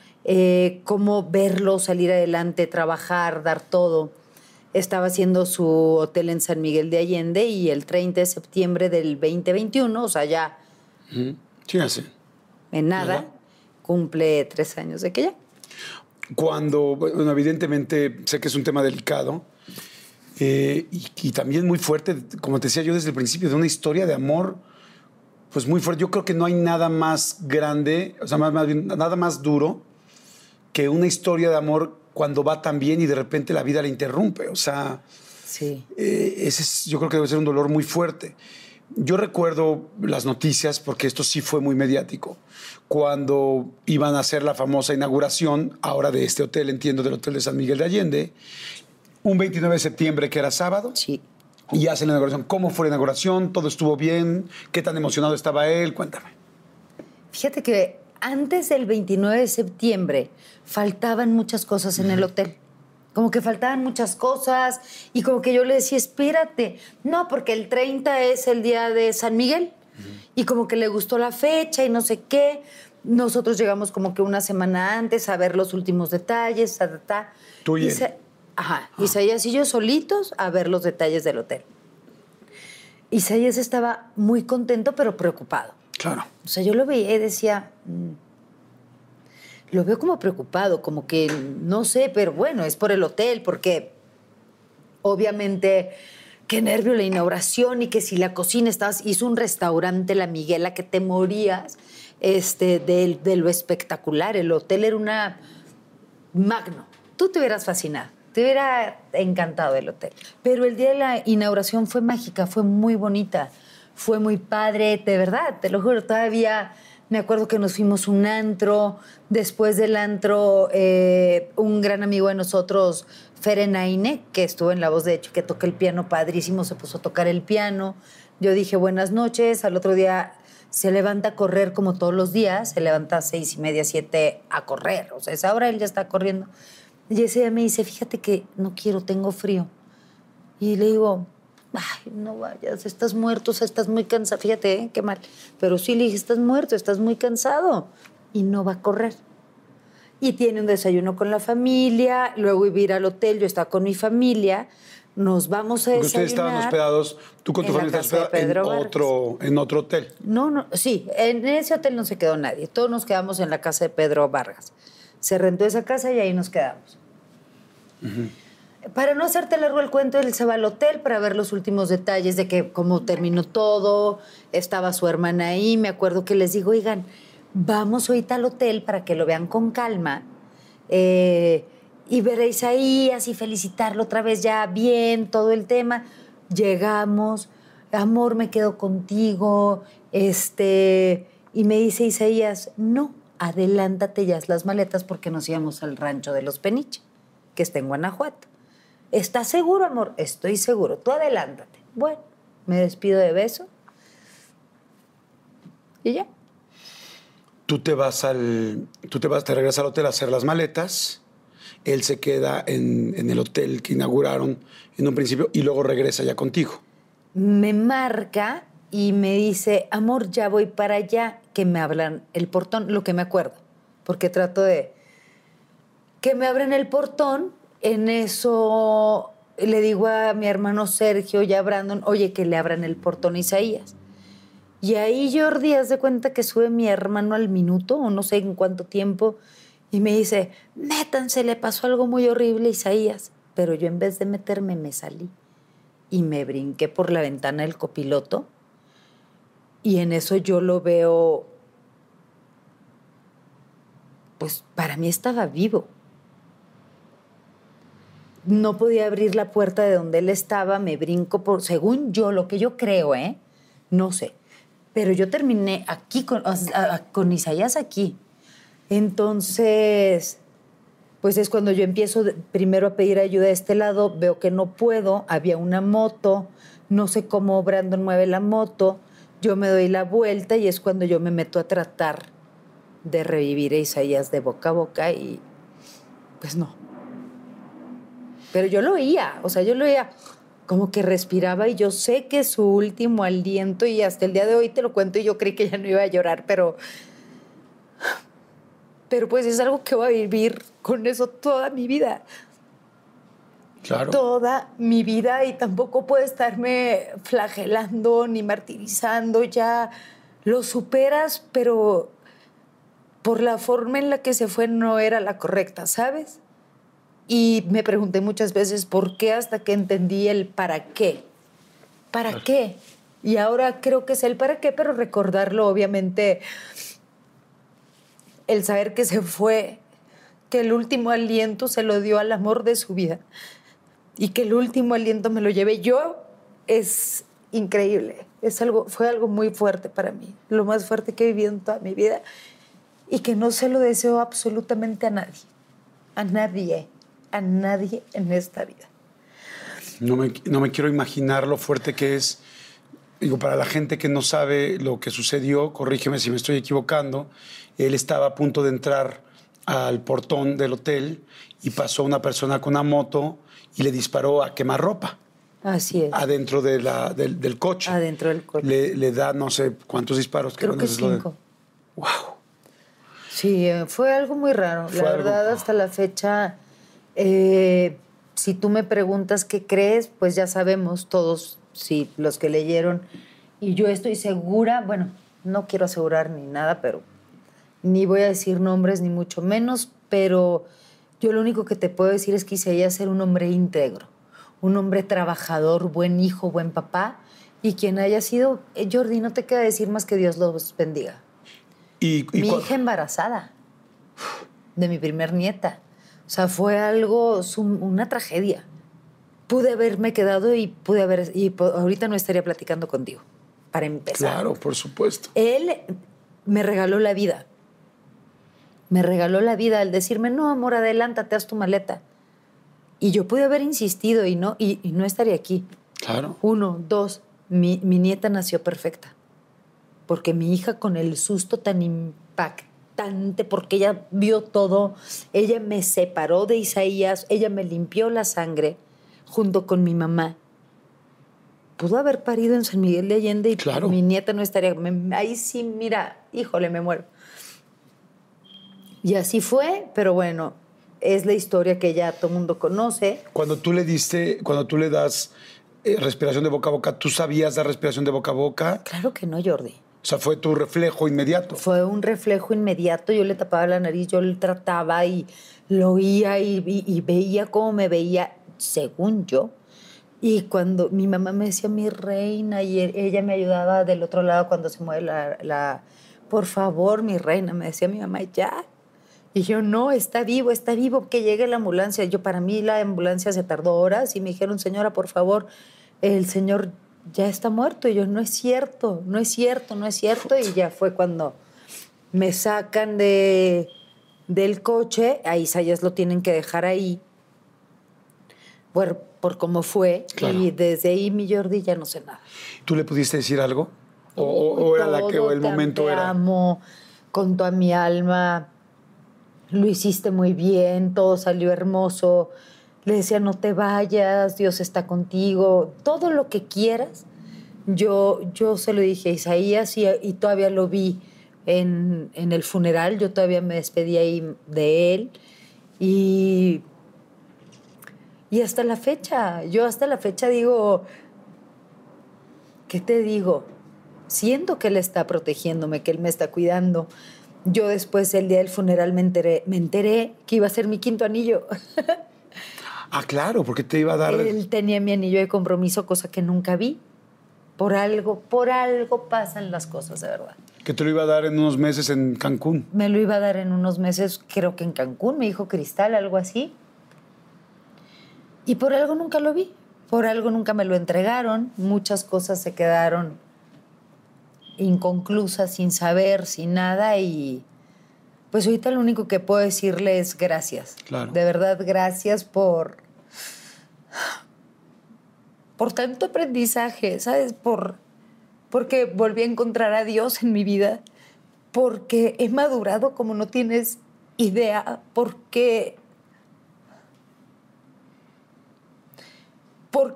cómo verlo salir adelante, trabajar, dar todo. Estaba haciendo su hotel en San Miguel de Allende y el 30 de septiembre del 2021, o sea, ya... ¿Qué hace? En nada, ¿verdad? Cumple 3 años de que ya... Cuando, bueno, evidentemente sé que es un tema delicado y también muy fuerte, como te decía yo desde el principio, de una historia de amor pues muy fuerte. Yo creo que no hay nada más grande, o sea, más bien, nada más duro que una historia de amor cuando va tan bien y de repente la vida la interrumpe. O sea, sí. Ese es, yo creo que debe ser un dolor muy fuerte. Yo recuerdo las noticias, porque esto sí fue muy mediático, cuando iban a hacer la famosa inauguración, ahora de este hotel, entiendo, del Hotel de San Miguel de Allende, un 29 de septiembre, que era sábado, sí. Y hacen la inauguración. ¿Cómo fue la inauguración? ¿Todo estuvo bien? ¿Qué tan emocionado estaba él? Cuéntame. Fíjate que antes del 29 de septiembre faltaban muchas cosas en el hotel. Como que faltaban muchas cosas y como que yo le decía, espérate. No, porque el 30 es el día de San Miguel. Y como que le gustó la fecha y no sé qué. Nosotros llegamos como que una semana antes a ver los últimos detalles. Tú y él. Ajá. Isaías y yo solitos a ver los detalles del hotel. Isaías estaba muy contento, pero preocupado. Claro. O sea, yo lo veía y decía... Lo veo como preocupado, como que no sé, pero bueno, es por el hotel, porque obviamente qué nervio la inauguración y que si la cocina hizo un restaurante, la Miguela, que te morías de lo espectacular. El hotel era una magno. Tú te hubieras fascinado, te hubiera encantado el hotel. Pero el día de la inauguración fue mágica, fue muy bonita, fue muy padre, de verdad, te lo juro, todavía... Me acuerdo que nos fuimos un antro. Después del antro, un gran amigo de nosotros, Ferenaine, que estuvo en La Voz, de hecho, que toca el piano padrísimo, se puso a tocar el piano. Yo dije, buenas noches. Al otro día se levanta a correr como todos los días. Se levanta a 6:30, 7 a correr. O sea, esa hora él ya está corriendo. Y ese día me dice, fíjate que no quiero, tengo frío. Y le digo... Ay, no vayas, estás muerto, o sea, estás muy cansado. Fíjate, qué mal. Pero sí le dije, estás muerto, estás muy cansado. Y no va a correr. Y tiene un desayuno con la familia, luego iba a ir al hotel, yo estaba con mi familia, nos vamos a desayunar. Ustedes estaban hospedados, tú con tu familia estabas hospedada en otro hotel. No, sí, en ese hotel no se quedó nadie. Todos nos quedamos en la casa de Pedro Vargas. Se rentó esa casa y ahí nos quedamos. Para no hacerte largo el cuento, él se va al hotel para ver los últimos detalles de que cómo terminó todo, estaba su hermana ahí. Me acuerdo que les digo, oigan, vamos ahorita al hotel para que lo vean con calma y veréis ahí, así felicitarlo otra vez ya bien, todo el tema. Llegamos, amor, me quedo contigo, y me dice Isaías, no, adelántate ya las maletas porque nos íbamos al rancho de los Peniche, que está en Guanajuato. ¿Estás seguro, amor? Estoy seguro, tú adelántate. Bueno, me despido de beso y ya. Te regresas al hotel a hacer las maletas. Él se queda en el hotel que inauguraron en un principio y luego regresa ya contigo. Me marca y me dice, amor, ya voy para allá, que me abran el portón, lo que me acuerdo, porque trato de... Que me abren el portón, en eso le digo a mi hermano Sergio y a Brandon, oye, que le abran el portón a Isaías. Y ahí Jordi, haz de cuenta que sube mi hermano al minuto, o no sé en cuánto tiempo, y me dice, métanse, le pasó algo muy horrible a Isaías. Pero yo en vez de meterme, me salí. Y me brinqué por la ventana del copiloto. Y en eso yo lo veo... Pues para mí estaba vivo. No podía abrir la puerta de donde él estaba, me brinco por... Según yo, lo que yo creo, no sé. Pero yo terminé aquí, con Isaías aquí. Entonces... Pues es cuando yo empiezo primero a pedir ayuda de este lado, veo que no puedo, había una moto, no sé cómo Brandon mueve la moto, yo me doy la vuelta y es cuando yo me meto a tratar de revivir a Isaías de boca a boca y pues no. Pero yo lo oía, o sea, yo lo oía como que respiraba y yo sé que es su último aliento y hasta el día de hoy te lo cuento y yo creí que ya no iba a llorar, pero... Pero pues es algo que voy a vivir con eso toda mi vida. Claro. Toda mi vida y tampoco puedo estarme flagelando ni martirizando. Ya lo superas, pero por la forma en la que se fue no era la correcta, ¿sabes? Y me pregunté muchas veces por qué hasta que entendí el para qué. ¿Para claro. qué? Y ahora creo que es el para qué, pero recordarlo obviamente... El saber que se fue, que el último aliento se lo dio al amor de su vida y que el último aliento me lo llevé yo es increíble. Fue algo muy fuerte para mí, lo más fuerte que he vivido en toda mi vida y que no se lo deseo absolutamente a nadie en esta vida. No me quiero imaginar lo fuerte que es. Digo, para la gente que no sabe lo que sucedió, corrígeme si me estoy equivocando, él estaba a punto de entrar al portón del hotel y pasó una persona con una moto y le disparó a quemarropa. Así es. Adentro de del coche. Adentro del coche. Le da no sé cuántos disparos. Creo que 5. ¡Wow! Sí, fue algo muy raro. La verdad, hasta la fecha, si tú me preguntas qué crees, pues ya sabemos todos... Sí, los que leyeron. Y yo estoy segura, bueno, no quiero asegurar ni nada, pero ni voy a decir nombres, ni mucho menos, pero yo lo único que te puedo decir es que Isaías era un hombre íntegro, un hombre trabajador, buen hijo, buen papá, y quien haya sido, Jordi, no te queda decir más que Dios los bendiga. Mi hija embarazada de mi primer nieta. O sea, fue algo, una tragedia. Pude haberme quedado y ahorita no estaría platicando contigo, para empezar. Claro, por supuesto. Él me regaló la vida. Me regaló la vida al decirme, no, amor, adelántate, haz tu maleta. Y yo pude haber insistido y no estaría aquí. Claro. 1, 2, mi nieta nació perfecta. Porque mi hija con el susto tan impactante, porque ella vio todo, ella me separó de Isaías, ella me limpió la sangre. Junto con mi mamá. Pudo haber parido en San Miguel de Allende y claro. Mi nieta no estaría... ahí sí, mira, híjole, me muero. Y así fue, pero bueno, es la historia que ya todo el mundo conoce. Cuando tú le das respiración de boca a boca, ¿tú sabías dar respiración de boca a boca? Claro que no, Jordi. O sea, ¿fue tu reflejo inmediato? Fue un reflejo inmediato. Yo le tapaba la nariz, yo le trataba y lo oía y veía cómo me veía... según yo. Y cuando mi mamá me decía mi reina, y ella me ayudaba del otro lado cuando se mueve la por favor, mi reina, me decía mi mamá, ya. Y yo, no, está vivo, que llegue la ambulancia. Yo, para mí, la ambulancia se tardó horas y me dijeron, señora, por favor, el señor ya está muerto. Y yo, no es cierto, no es cierto, no es cierto. Y ya fue cuando me sacan del coche. A Isaías lo tienen que dejar ahí. Bueno, por cómo fue. Claro. Y desde ahí, mi Jordi, ya no sé nada. ¿Tú le pudiste decir algo? ¿O era la que o el momento era? Te amo, con toda mi alma, lo hiciste muy bien, todo salió hermoso. Le decía, no te vayas, Dios está contigo, todo lo que quieras. Yo se lo dije a Isaías y todavía lo vi en el funeral. Yo todavía me despedí ahí de él. Y hasta la fecha, yo hasta la fecha digo, ¿qué te digo? Siento que él está protegiéndome, que él me está cuidando. Yo después, el día del funeral, me enteré que iba a ser mi quinto anillo. Ah, claro, porque te iba a dar... Él tenía mi anillo de compromiso, cosa que nunca vi. Por algo pasan las cosas, de verdad. Que te lo iba a dar en unos meses en Cancún. Me lo iba a dar en unos meses, creo que en Cancún, me dijo Cristal, algo así. Y por algo nunca lo vi. Por algo nunca me lo entregaron. Muchas cosas se quedaron inconclusa, sin saber, sin nada, y pues ahorita lo único que puedo decirle es gracias. Claro. De verdad, gracias por tanto aprendizaje, ¿sabes? Porque volví a encontrar a Dios en mi vida, porque he madurado como no tienes idea, porque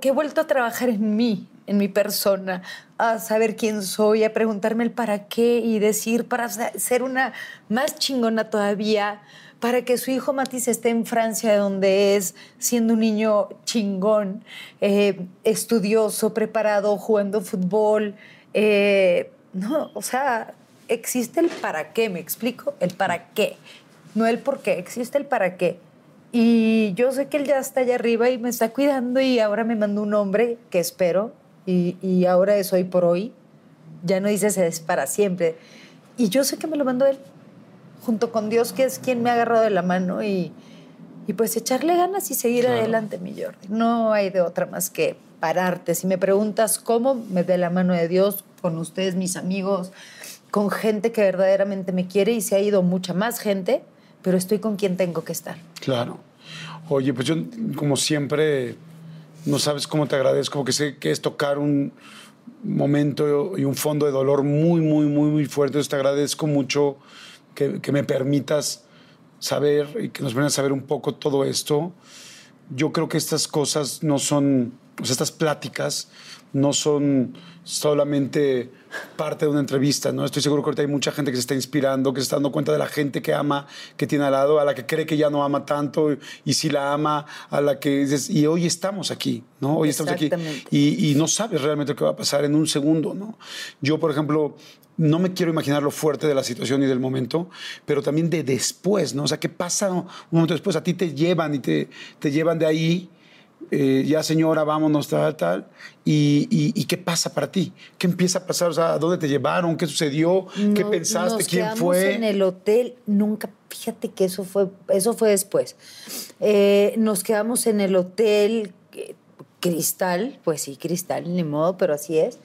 he vuelto a trabajar en mí, en mi persona, a saber quién soy, a preguntarme el para qué y decir, para ser una más chingona todavía, para que su hijo Matiz esté en Francia, donde es, siendo un niño chingón, estudioso, preparado, jugando fútbol. No, o sea, existe el para qué, ¿me explico? El para qué, no el por qué, existe el para qué. Y yo sé que él ya está allá arriba y me está cuidando, y ahora me mandó un hombre que espero. Y ahora es hoy por hoy. Ya no dices es para siempre. Y yo sé que me lo mandó él, junto con Dios, que es quien me ha agarrado de la mano. Y pues echarle ganas y seguir adelante, mi Jordi. No hay de otra más que pararte. Si me preguntas cómo, me dé la mano de Dios, con ustedes, mis amigos, con gente que verdaderamente me quiere, y se ha ido mucha más gente, pero estoy con quien tengo que estar. Claro. Oye, pues yo, como siempre... No sabes cómo te agradezco, porque sé que es tocar un momento y un fondo de dolor muy, muy, muy, muy fuerte. Entonces, te agradezco mucho que me permitas saber y que nos vengas a saber un poco todo esto. Yo creo que estas cosas no son, o sea, estas pláticas no son solamente parte de una entrevista, ¿no? Estoy seguro que ahorita hay mucha gente que se está inspirando, que se está dando cuenta de la gente que ama, que tiene al lado, a la que cree que ya no ama tanto, y si la ama, a la que dices, y hoy estamos aquí, ¿no? Hoy estamos aquí. Y no sabes realmente qué va a pasar en un segundo, ¿no? Yo, por ejemplo, no me quiero imaginar lo fuerte de la situación y del momento, pero también de después, ¿no? O sea, ¿qué pasa un momento después? A ti te llevan y te llevan de ahí. Ya señora, vámonos, tal. ¿Y qué pasa para ti? ¿Qué empieza a pasar? O sea, ¿a dónde te llevaron? ¿Qué sucedió? ¿Qué pensaste? ¿Quién fue? En el hotel, nunca, fíjate que eso fue después. Nos quedamos en el hotel, Cristal, pues sí, Cristal, ni modo, pero así es.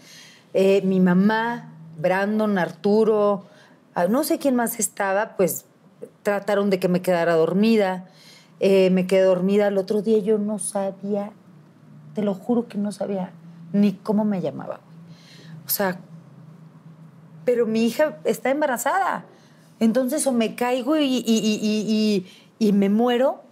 Mi mamá, Brandon, Arturo, no sé quién más estaba, pues trataron de que me quedara dormida. Me quedé dormida. El otro día yo no sabía, te lo juro que no sabía ni cómo me llamaba. O sea, pero mi hija está embarazada. Entonces o me caigo y me muero,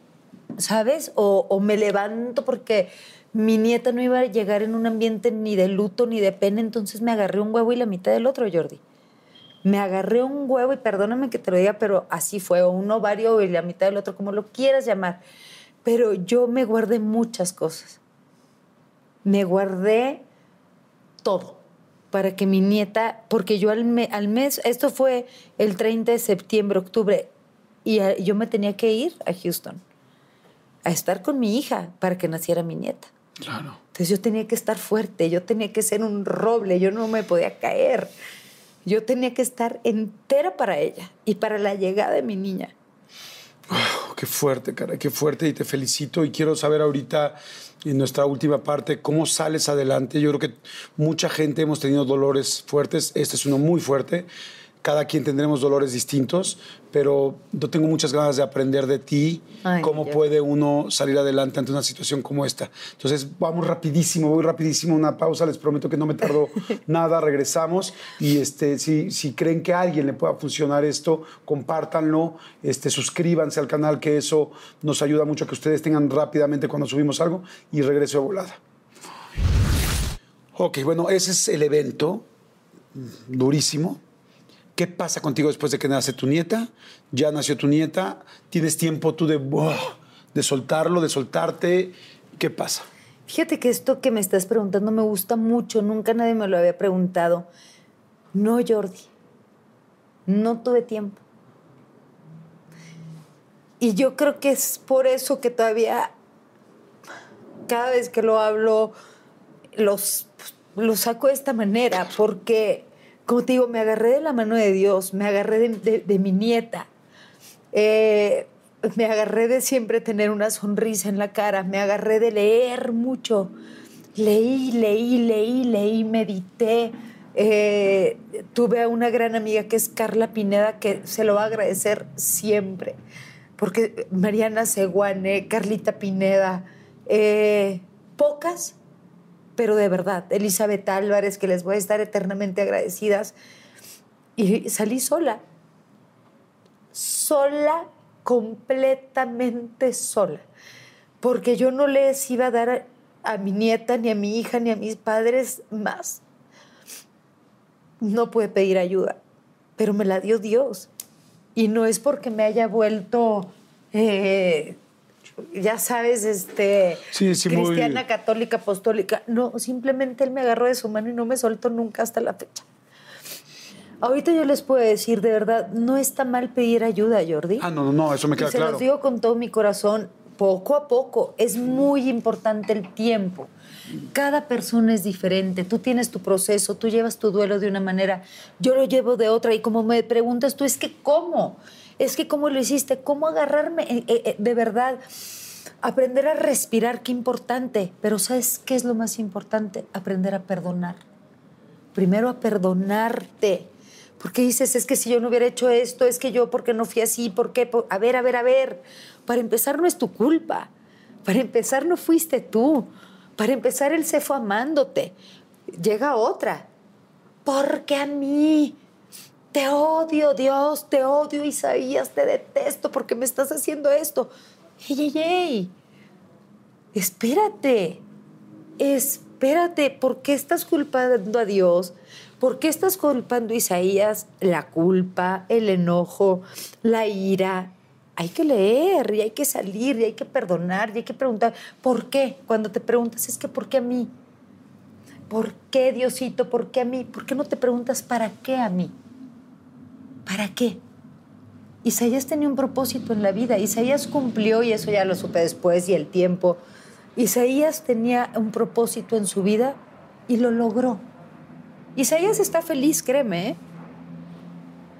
¿sabes? O me levanto, porque mi nieta no iba a llegar en un ambiente ni de luto ni de pena. Entonces me agarré un huevo y la mitad del otro, Jordi. Me agarré un huevo, y perdóname que te lo diga, pero así fue, o un ovario y la mitad del otro, como lo quieras llamar. Pero yo me guardé muchas cosas. Me guardé todo para que mi nieta... Porque yo al mes... Esto fue el 30 de septiembre, octubre, y yo me tenía que ir a Houston. a estar con mi hija para que naciera mi nieta. Claro. Entonces yo tenía que estar fuerte, yo tenía que ser un roble, yo no me podía caer. Yo tenía que estar entera para ella y para la llegada de mi niña. Oh, qué fuerte, caray, qué fuerte. Y te felicito. Y quiero saber ahorita, en nuestra última parte, ¿cómo sales adelante? Yo creo que mucha gente hemos tenido dolores fuertes. Este es uno muy fuerte. Cada quien tendremos dolores distintos, pero yo tengo muchas ganas de aprender de ti. Ay, cómo puede uno salir adelante ante una situación como esta. Entonces, vamos rapidísimo, voy rapidísimo a una pausa. Les prometo que no me tardo nada. Regresamos. Y si creen que a alguien le pueda funcionar esto, compártanlo, suscríbanse al canal, que eso nos ayuda mucho a que ustedes tengan rápidamente cuando subimos algo. Y regreso de volada. Ok, bueno, ese es el evento durísimo. ¿Qué pasa contigo después de que nace tu nieta? Ya nació tu nieta. ¿Tienes tiempo tú de soltarlo, de soltarte? ¿Qué pasa? Fíjate que esto que me estás preguntando me gusta mucho. Nunca nadie me lo había preguntado. No, Jordi. No tuve tiempo. Y yo creo que es por eso que todavía cada vez que lo hablo lo saco de esta manera, porque... Como te digo, me agarré de la mano de Dios, me agarré de mi nieta, me agarré de siempre tener una sonrisa en la cara, me agarré de leer mucho. Leí, medité. Tuve a una gran amiga que es Carla Pineda, que se lo va a agradecer siempre, porque Mariana Seguane, Carlita Pineda, pocas, pero de verdad, Elizabeth Álvarez, que les voy a estar eternamente agradecidas. Y salí sola. Sola, completamente sola. Porque yo no les iba a dar a mi nieta, ni a mi hija, ni a mis padres más. No pude pedir ayuda, pero me la dio Dios. Y no es porque me haya vuelto... ya sabes, sí, cristiana, muy... católica, apostólica. No, simplemente él me agarró de su mano y no me soltó nunca hasta la fecha. Ahorita yo les puedo decir, de verdad, no está mal pedir ayuda, Jordi. Ah, no, eso me queda claro. Se los digo con todo mi corazón, poco a poco. Es muy importante el tiempo. Cada persona es diferente. Tú tienes tu proceso, tú llevas tu duelo de una manera, yo lo llevo de otra. Y como me preguntas tú, ¿cómo lo hiciste? ¿Cómo agarrarme? De verdad, aprender a respirar, qué importante. Pero ¿sabes qué es lo más importante? Aprender a perdonar. Primero a perdonarte. Porque dices, es que si yo no hubiera hecho esto, es que yo, ¿por qué no fui así? ¿Por qué? A ver. Para empezar, no es tu culpa. Para empezar, no fuiste tú. Para empezar, él se fue amándote. Llega otra. ¿Por qué a mí? Te odio, Dios, te odio, Isaías, te detesto porque me estás haciendo esto. ¡Ey! Espérate. ¿Por qué estás culpando a Dios? ¿Por qué estás culpando a Isaías? La culpa, el enojo, la ira. Hay que leer y hay que salir y hay que perdonar y hay que preguntar. ¿Por qué? Cuando te preguntas, es que ¿por qué a mí? ¿Por qué, Diosito? ¿Por qué a mí? ¿Por qué no te preguntas para qué a mí? ¿Para qué? Isaías tenía un propósito en la vida. Isaías cumplió, y eso ya lo supe después, y el tiempo. Isaías tenía un propósito en su vida y lo logró. Isaías está feliz, créeme, ¿eh?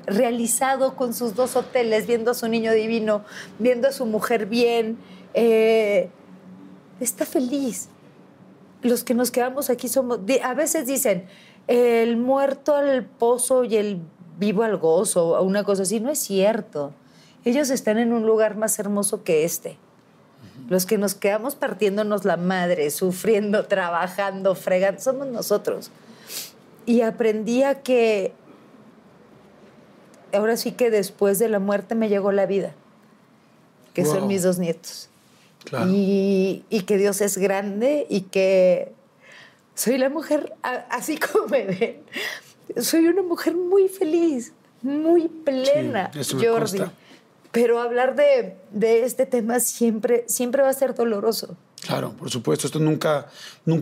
Realizado con sus 2 hoteles, viendo a su niño divino, viendo a su mujer bien. Está feliz. Los que nos quedamos aquí somos... A veces dicen, el muerto al pozo y el vivo al gozo, o una cosa así. No es cierto. Ellos están en un lugar más hermoso que este. Los que nos quedamos partiéndonos la madre, sufriendo, trabajando, fregando, somos nosotros. Y aprendí a que... Ahora sí que después de la muerte me llegó la vida, que son mis 2 nietos. Claro. Y que Dios es grande y que soy la mujer, así como me ven... Soy una mujer muy feliz, muy plena, sí, Jordi. Consta. Pero hablar de este tema siempre va a ser doloroso. Claro, por supuesto. Esto nunca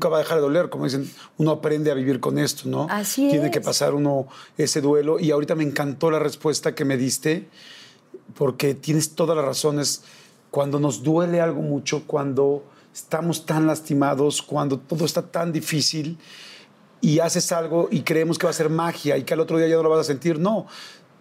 va a dejar de doler. Como dicen, uno aprende a vivir con esto, ¿no? Así es. Tiene que pasar uno ese duelo. Y ahorita me encantó la respuesta que me diste, porque tienes todas las razones. cuando nos duele algo mucho, cuando estamos tan lastimados, cuando todo está tan difícil y haces algo y creemos que va a ser magia y que al otro día ya no lo vas a sentir. No,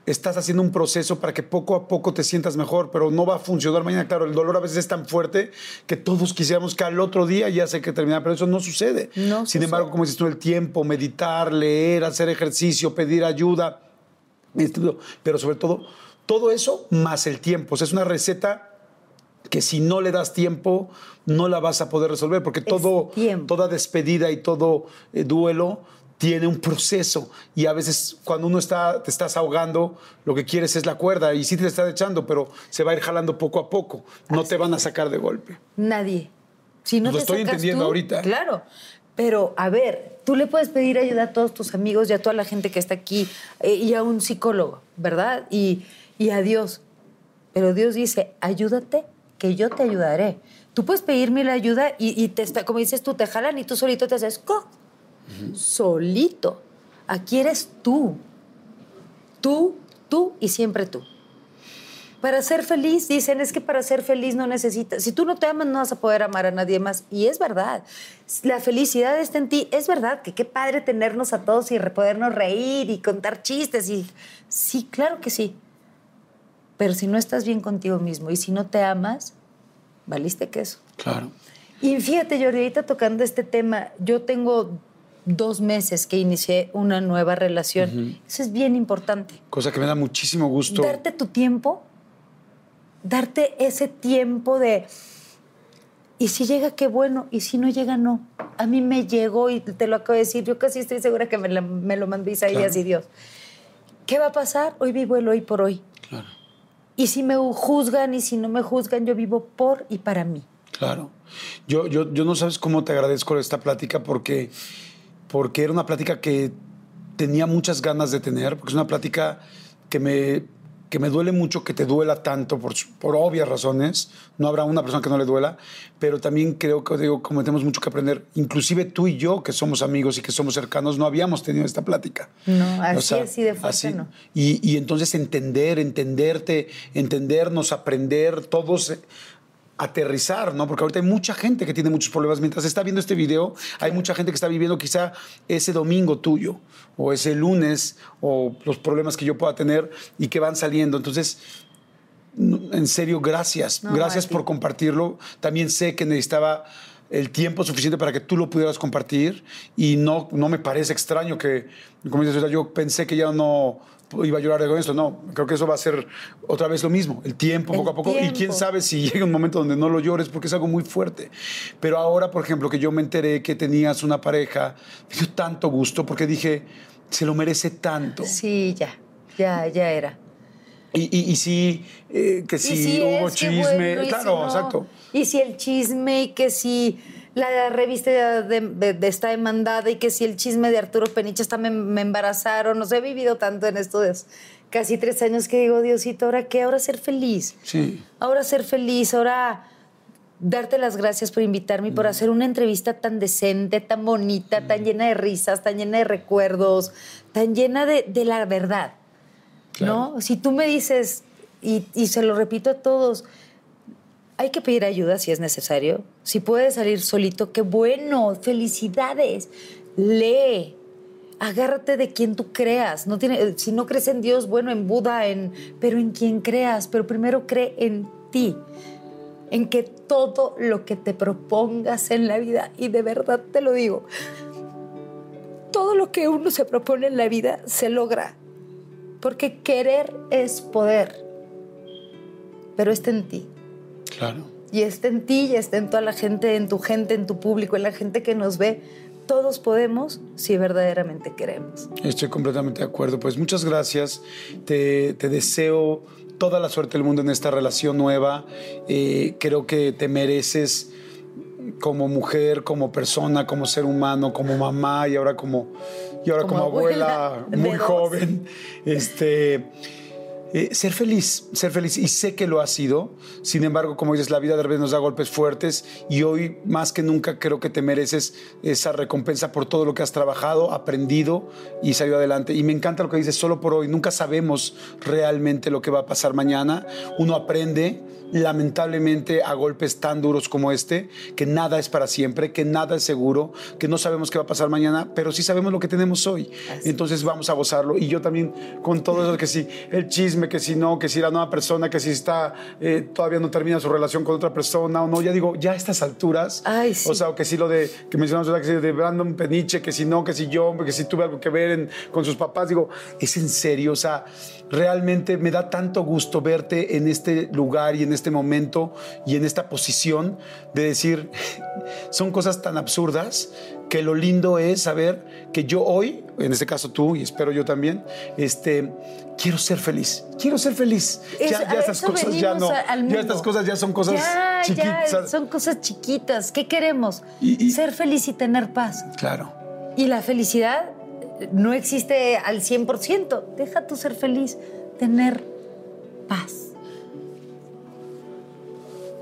estás haciendo un proceso para que poco a poco te sientas mejor, pero no va a funcionar mañana. Claro, el dolor a veces es tan fuerte que todos quisiéramos que al otro día ya se que terminara, pero eso no sucede. No Sin sucede. Embargo, como dices tú, el tiempo, meditar, leer, hacer ejercicio, pedir ayuda, pero sobre todo, todo eso más el tiempo. O sea, es una receta que si no le das tiempo, no la vas a poder resolver, porque toda despedida y todo duelo tiene un proceso. Y a veces cuando te estás ahogando, lo que quieres es la cuerda. Y sí te estás echando, pero se va a ir jalando poco a poco. No te van a sacar de golpe. Nadie. Si no te sacas tú. Lo estoy entendiendo ahorita. Claro. Pero, a ver, tú le puedes pedir ayuda a todos tus amigos y a toda la gente que está aquí y a un psicólogo, ¿verdad? Y a Dios. Pero Dios dice, ayúdate, que yo te ayudaré. Tú puedes pedirme la ayuda y te está, como dices tú, te jalan y tú solito te haces ¡co! Solito. Aquí eres tú. Tú, tú y siempre tú. Para ser feliz, dicen, es que para ser feliz no necesitas. Si tú no te amas, no vas a poder amar a nadie más. Y es verdad. La felicidad está en ti. Es verdad que qué padre tenernos a todos y podernos reír y contar chistes. Y sí, claro que sí. Pero si no estás bien contigo mismo y si no te amas, valiste queso. Claro. Y fíjate, Jordi, ahorita tocando este tema, yo tengo 2 meses que inicié una nueva relación. Eso es bien importante. Cosa que me da muchísimo gusto. Darte tu tiempo, darte ese tiempo de... Y si llega, qué bueno. Y si no llega, no. A mí me llegó y te lo acabo de decir. Yo casi estoy segura que me lo mandó Isaías y Dios. ¿Qué va a pasar? Hoy vivo el hoy por hoy. Claro. Y si me juzgan y si no me juzgan, yo vivo por y para mí. Claro. Yo no sabes cómo te agradezco esta plática porque era una plática que tenía muchas ganas de tener, porque es una plática que me duele mucho que te duela tanto por obvias razones. No habrá una persona que no le duela, pero también creo que como tenemos mucho que aprender. Inclusive tú y yo, que somos amigos y que somos cercanos, no habíamos tenido esta plática. No, así, o sea, así de fuerte, así. No. Y entonces entenderte, entendernos, aprender, todos... aterrizar, ¿no? Porque ahorita hay mucha gente que tiene muchos problemas. Mientras está viendo este video, hay mucha gente que está viviendo quizá ese domingo tuyo o ese lunes o los problemas que yo pueda tener y que van saliendo. Entonces, en serio, gracias. No, gracias por compartirlo. También sé que necesitaba el tiempo suficiente para que tú lo pudieras compartir y no me parece extraño que, como dices, yo pensé que ya no iba a llorar de esto. No, creo que eso va a ser otra vez lo mismo, el tiempo poco a poco. Y quién sabe si llega un momento donde no lo llores porque es algo muy fuerte. Pero ahora, por ejemplo, que yo me enteré que tenías una pareja, me dio tanto gusto porque dije, se lo merece tanto. Sí, ya era. Y sí, que sí, si hubo chisme. Bueno, claro, si no, exacto. Y si el chisme, y que si la revista está demandada, y que si el chisme de Arturo Peniche está, me embarazaron. No sé, he vivido tanto en estos casi 3 años que digo, Diosito, ¿ahora qué? Ahora ser feliz. Sí. Ahora ser feliz, ahora darte las gracias por invitarme y por hacer una entrevista tan decente, tan bonita, tan llena de risas, tan llena de recuerdos, tan llena de la verdad. Claro. ¿No? Si tú me dices, y se lo repito a todos, hay que pedir ayuda si es necesario. Si puedes salir solito, qué bueno, felicidades. Lee, agárrate de quien tú creas. Si no crees en Dios, bueno, en Buda, pero en quien creas. Pero primero cree en ti, en que todo lo que te propongas en la vida, y de verdad te lo digo, todo lo que uno se propone en la vida se logra. Porque querer es poder, pero está en ti. Claro. Y está en ti, y está en toda la gente, en tu gente, en tu público, en la gente que nos ve. Todos podemos si verdaderamente queremos. Estoy completamente de acuerdo. Pues muchas gracias. Te deseo toda la suerte del mundo en esta relación nueva. Creo que te mereces, como mujer, como persona, como ser humano, como mamá y ahora como abuela muy joven, ser feliz, y sé que lo has sido. Sin embargo, como dices, la vida de repente nos da golpes fuertes y hoy más que nunca creo que te mereces esa recompensa por todo lo que has trabajado, aprendido y salido adelante. Y me encanta lo que dices, solo por hoy. Nunca sabemos realmente lo que va a pasar mañana. Uno aprende, lamentablemente a golpes tan duros como este, que nada es para siempre, que nada es seguro, que no sabemos qué va a pasar mañana, pero sí sabemos lo que tenemos hoy. Así. Entonces vamos a gozarlo. Y yo también con todo eso, que si el chisme, que si no, que si la nueva persona, que si está todavía no termina su relación con otra persona o no, ya digo, ya a estas alturas, ay, sí. O sea, o que si lo de, que mencionamos, que si de Brandon Peniche, que si no, que si yo, que si tuve algo que ver con sus papás, digo, es en serio, o sea, realmente me da tanto gusto verte en este lugar y en este momento y en esta posición de decir, son cosas tan absurdas que lo lindo es saber que yo hoy, en este caso tú, y espero yo también, quiero ser feliz. Quiero ser feliz. Ya estas cosas ya no. Ya estas cosas ya son cosas chiquitas. Ya son cosas chiquitas. ¿Qué queremos? Ser feliz y tener paz. Claro. Y la felicidad no existe al 100%. Deja tú ser feliz, tener paz.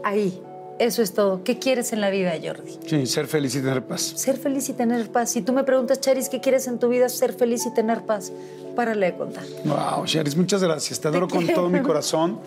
Ahí, eso es todo. ¿Qué quieres en la vida, Jordi? Sí, ser feliz y tener paz. Ser feliz y tener paz. Si tú me preguntas, Charis, ¿qué quieres en tu vida? Ser feliz y tener paz. Párale de contar. Wow, Charis, muchas gracias. Te adoro con todo mi corazón.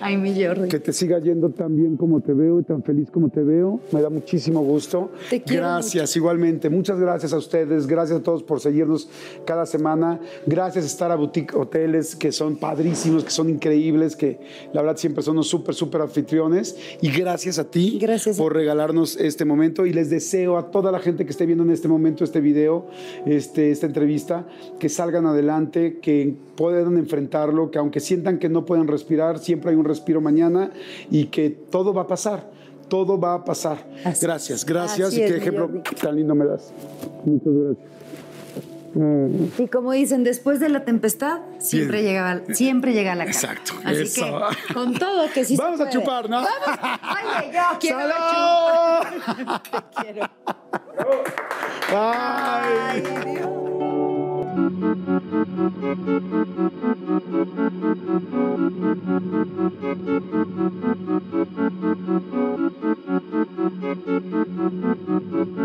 Ay, mi Jordi. Que te siga yendo tan bien como te veo y tan feliz como te veo. Me da muchísimo gusto. Te quiero. Gracias, mucho. Igualmente. Muchas gracias a ustedes. Gracias a todos por seguirnos cada semana. Gracias a Star Boutique Hoteles, que son padrísimos, que son increíbles, que la verdad siempre son unos súper anfitriones. Y gracias a ti por regalarnos este momento. Y les deseo a toda la gente que esté viendo en este momento este video, esta entrevista, que salgan adelante, que puedan enfrentarlo, que aunque sientan que no pueden respirar, siempre hay un respiro mañana y que todo va a pasar, todo va a pasar. Así gracias y qué ejemplo tan lindo me das. Muchas gracias. Y como dicen, después de la tempestad siempre llega la calma. Exacto. Así eso. Que con todo que sí. Vamos se puede. A chupar, ¿no? Vamos. Oye, yo quiero chupar. Te quiero. Ay, Dios. Thank you.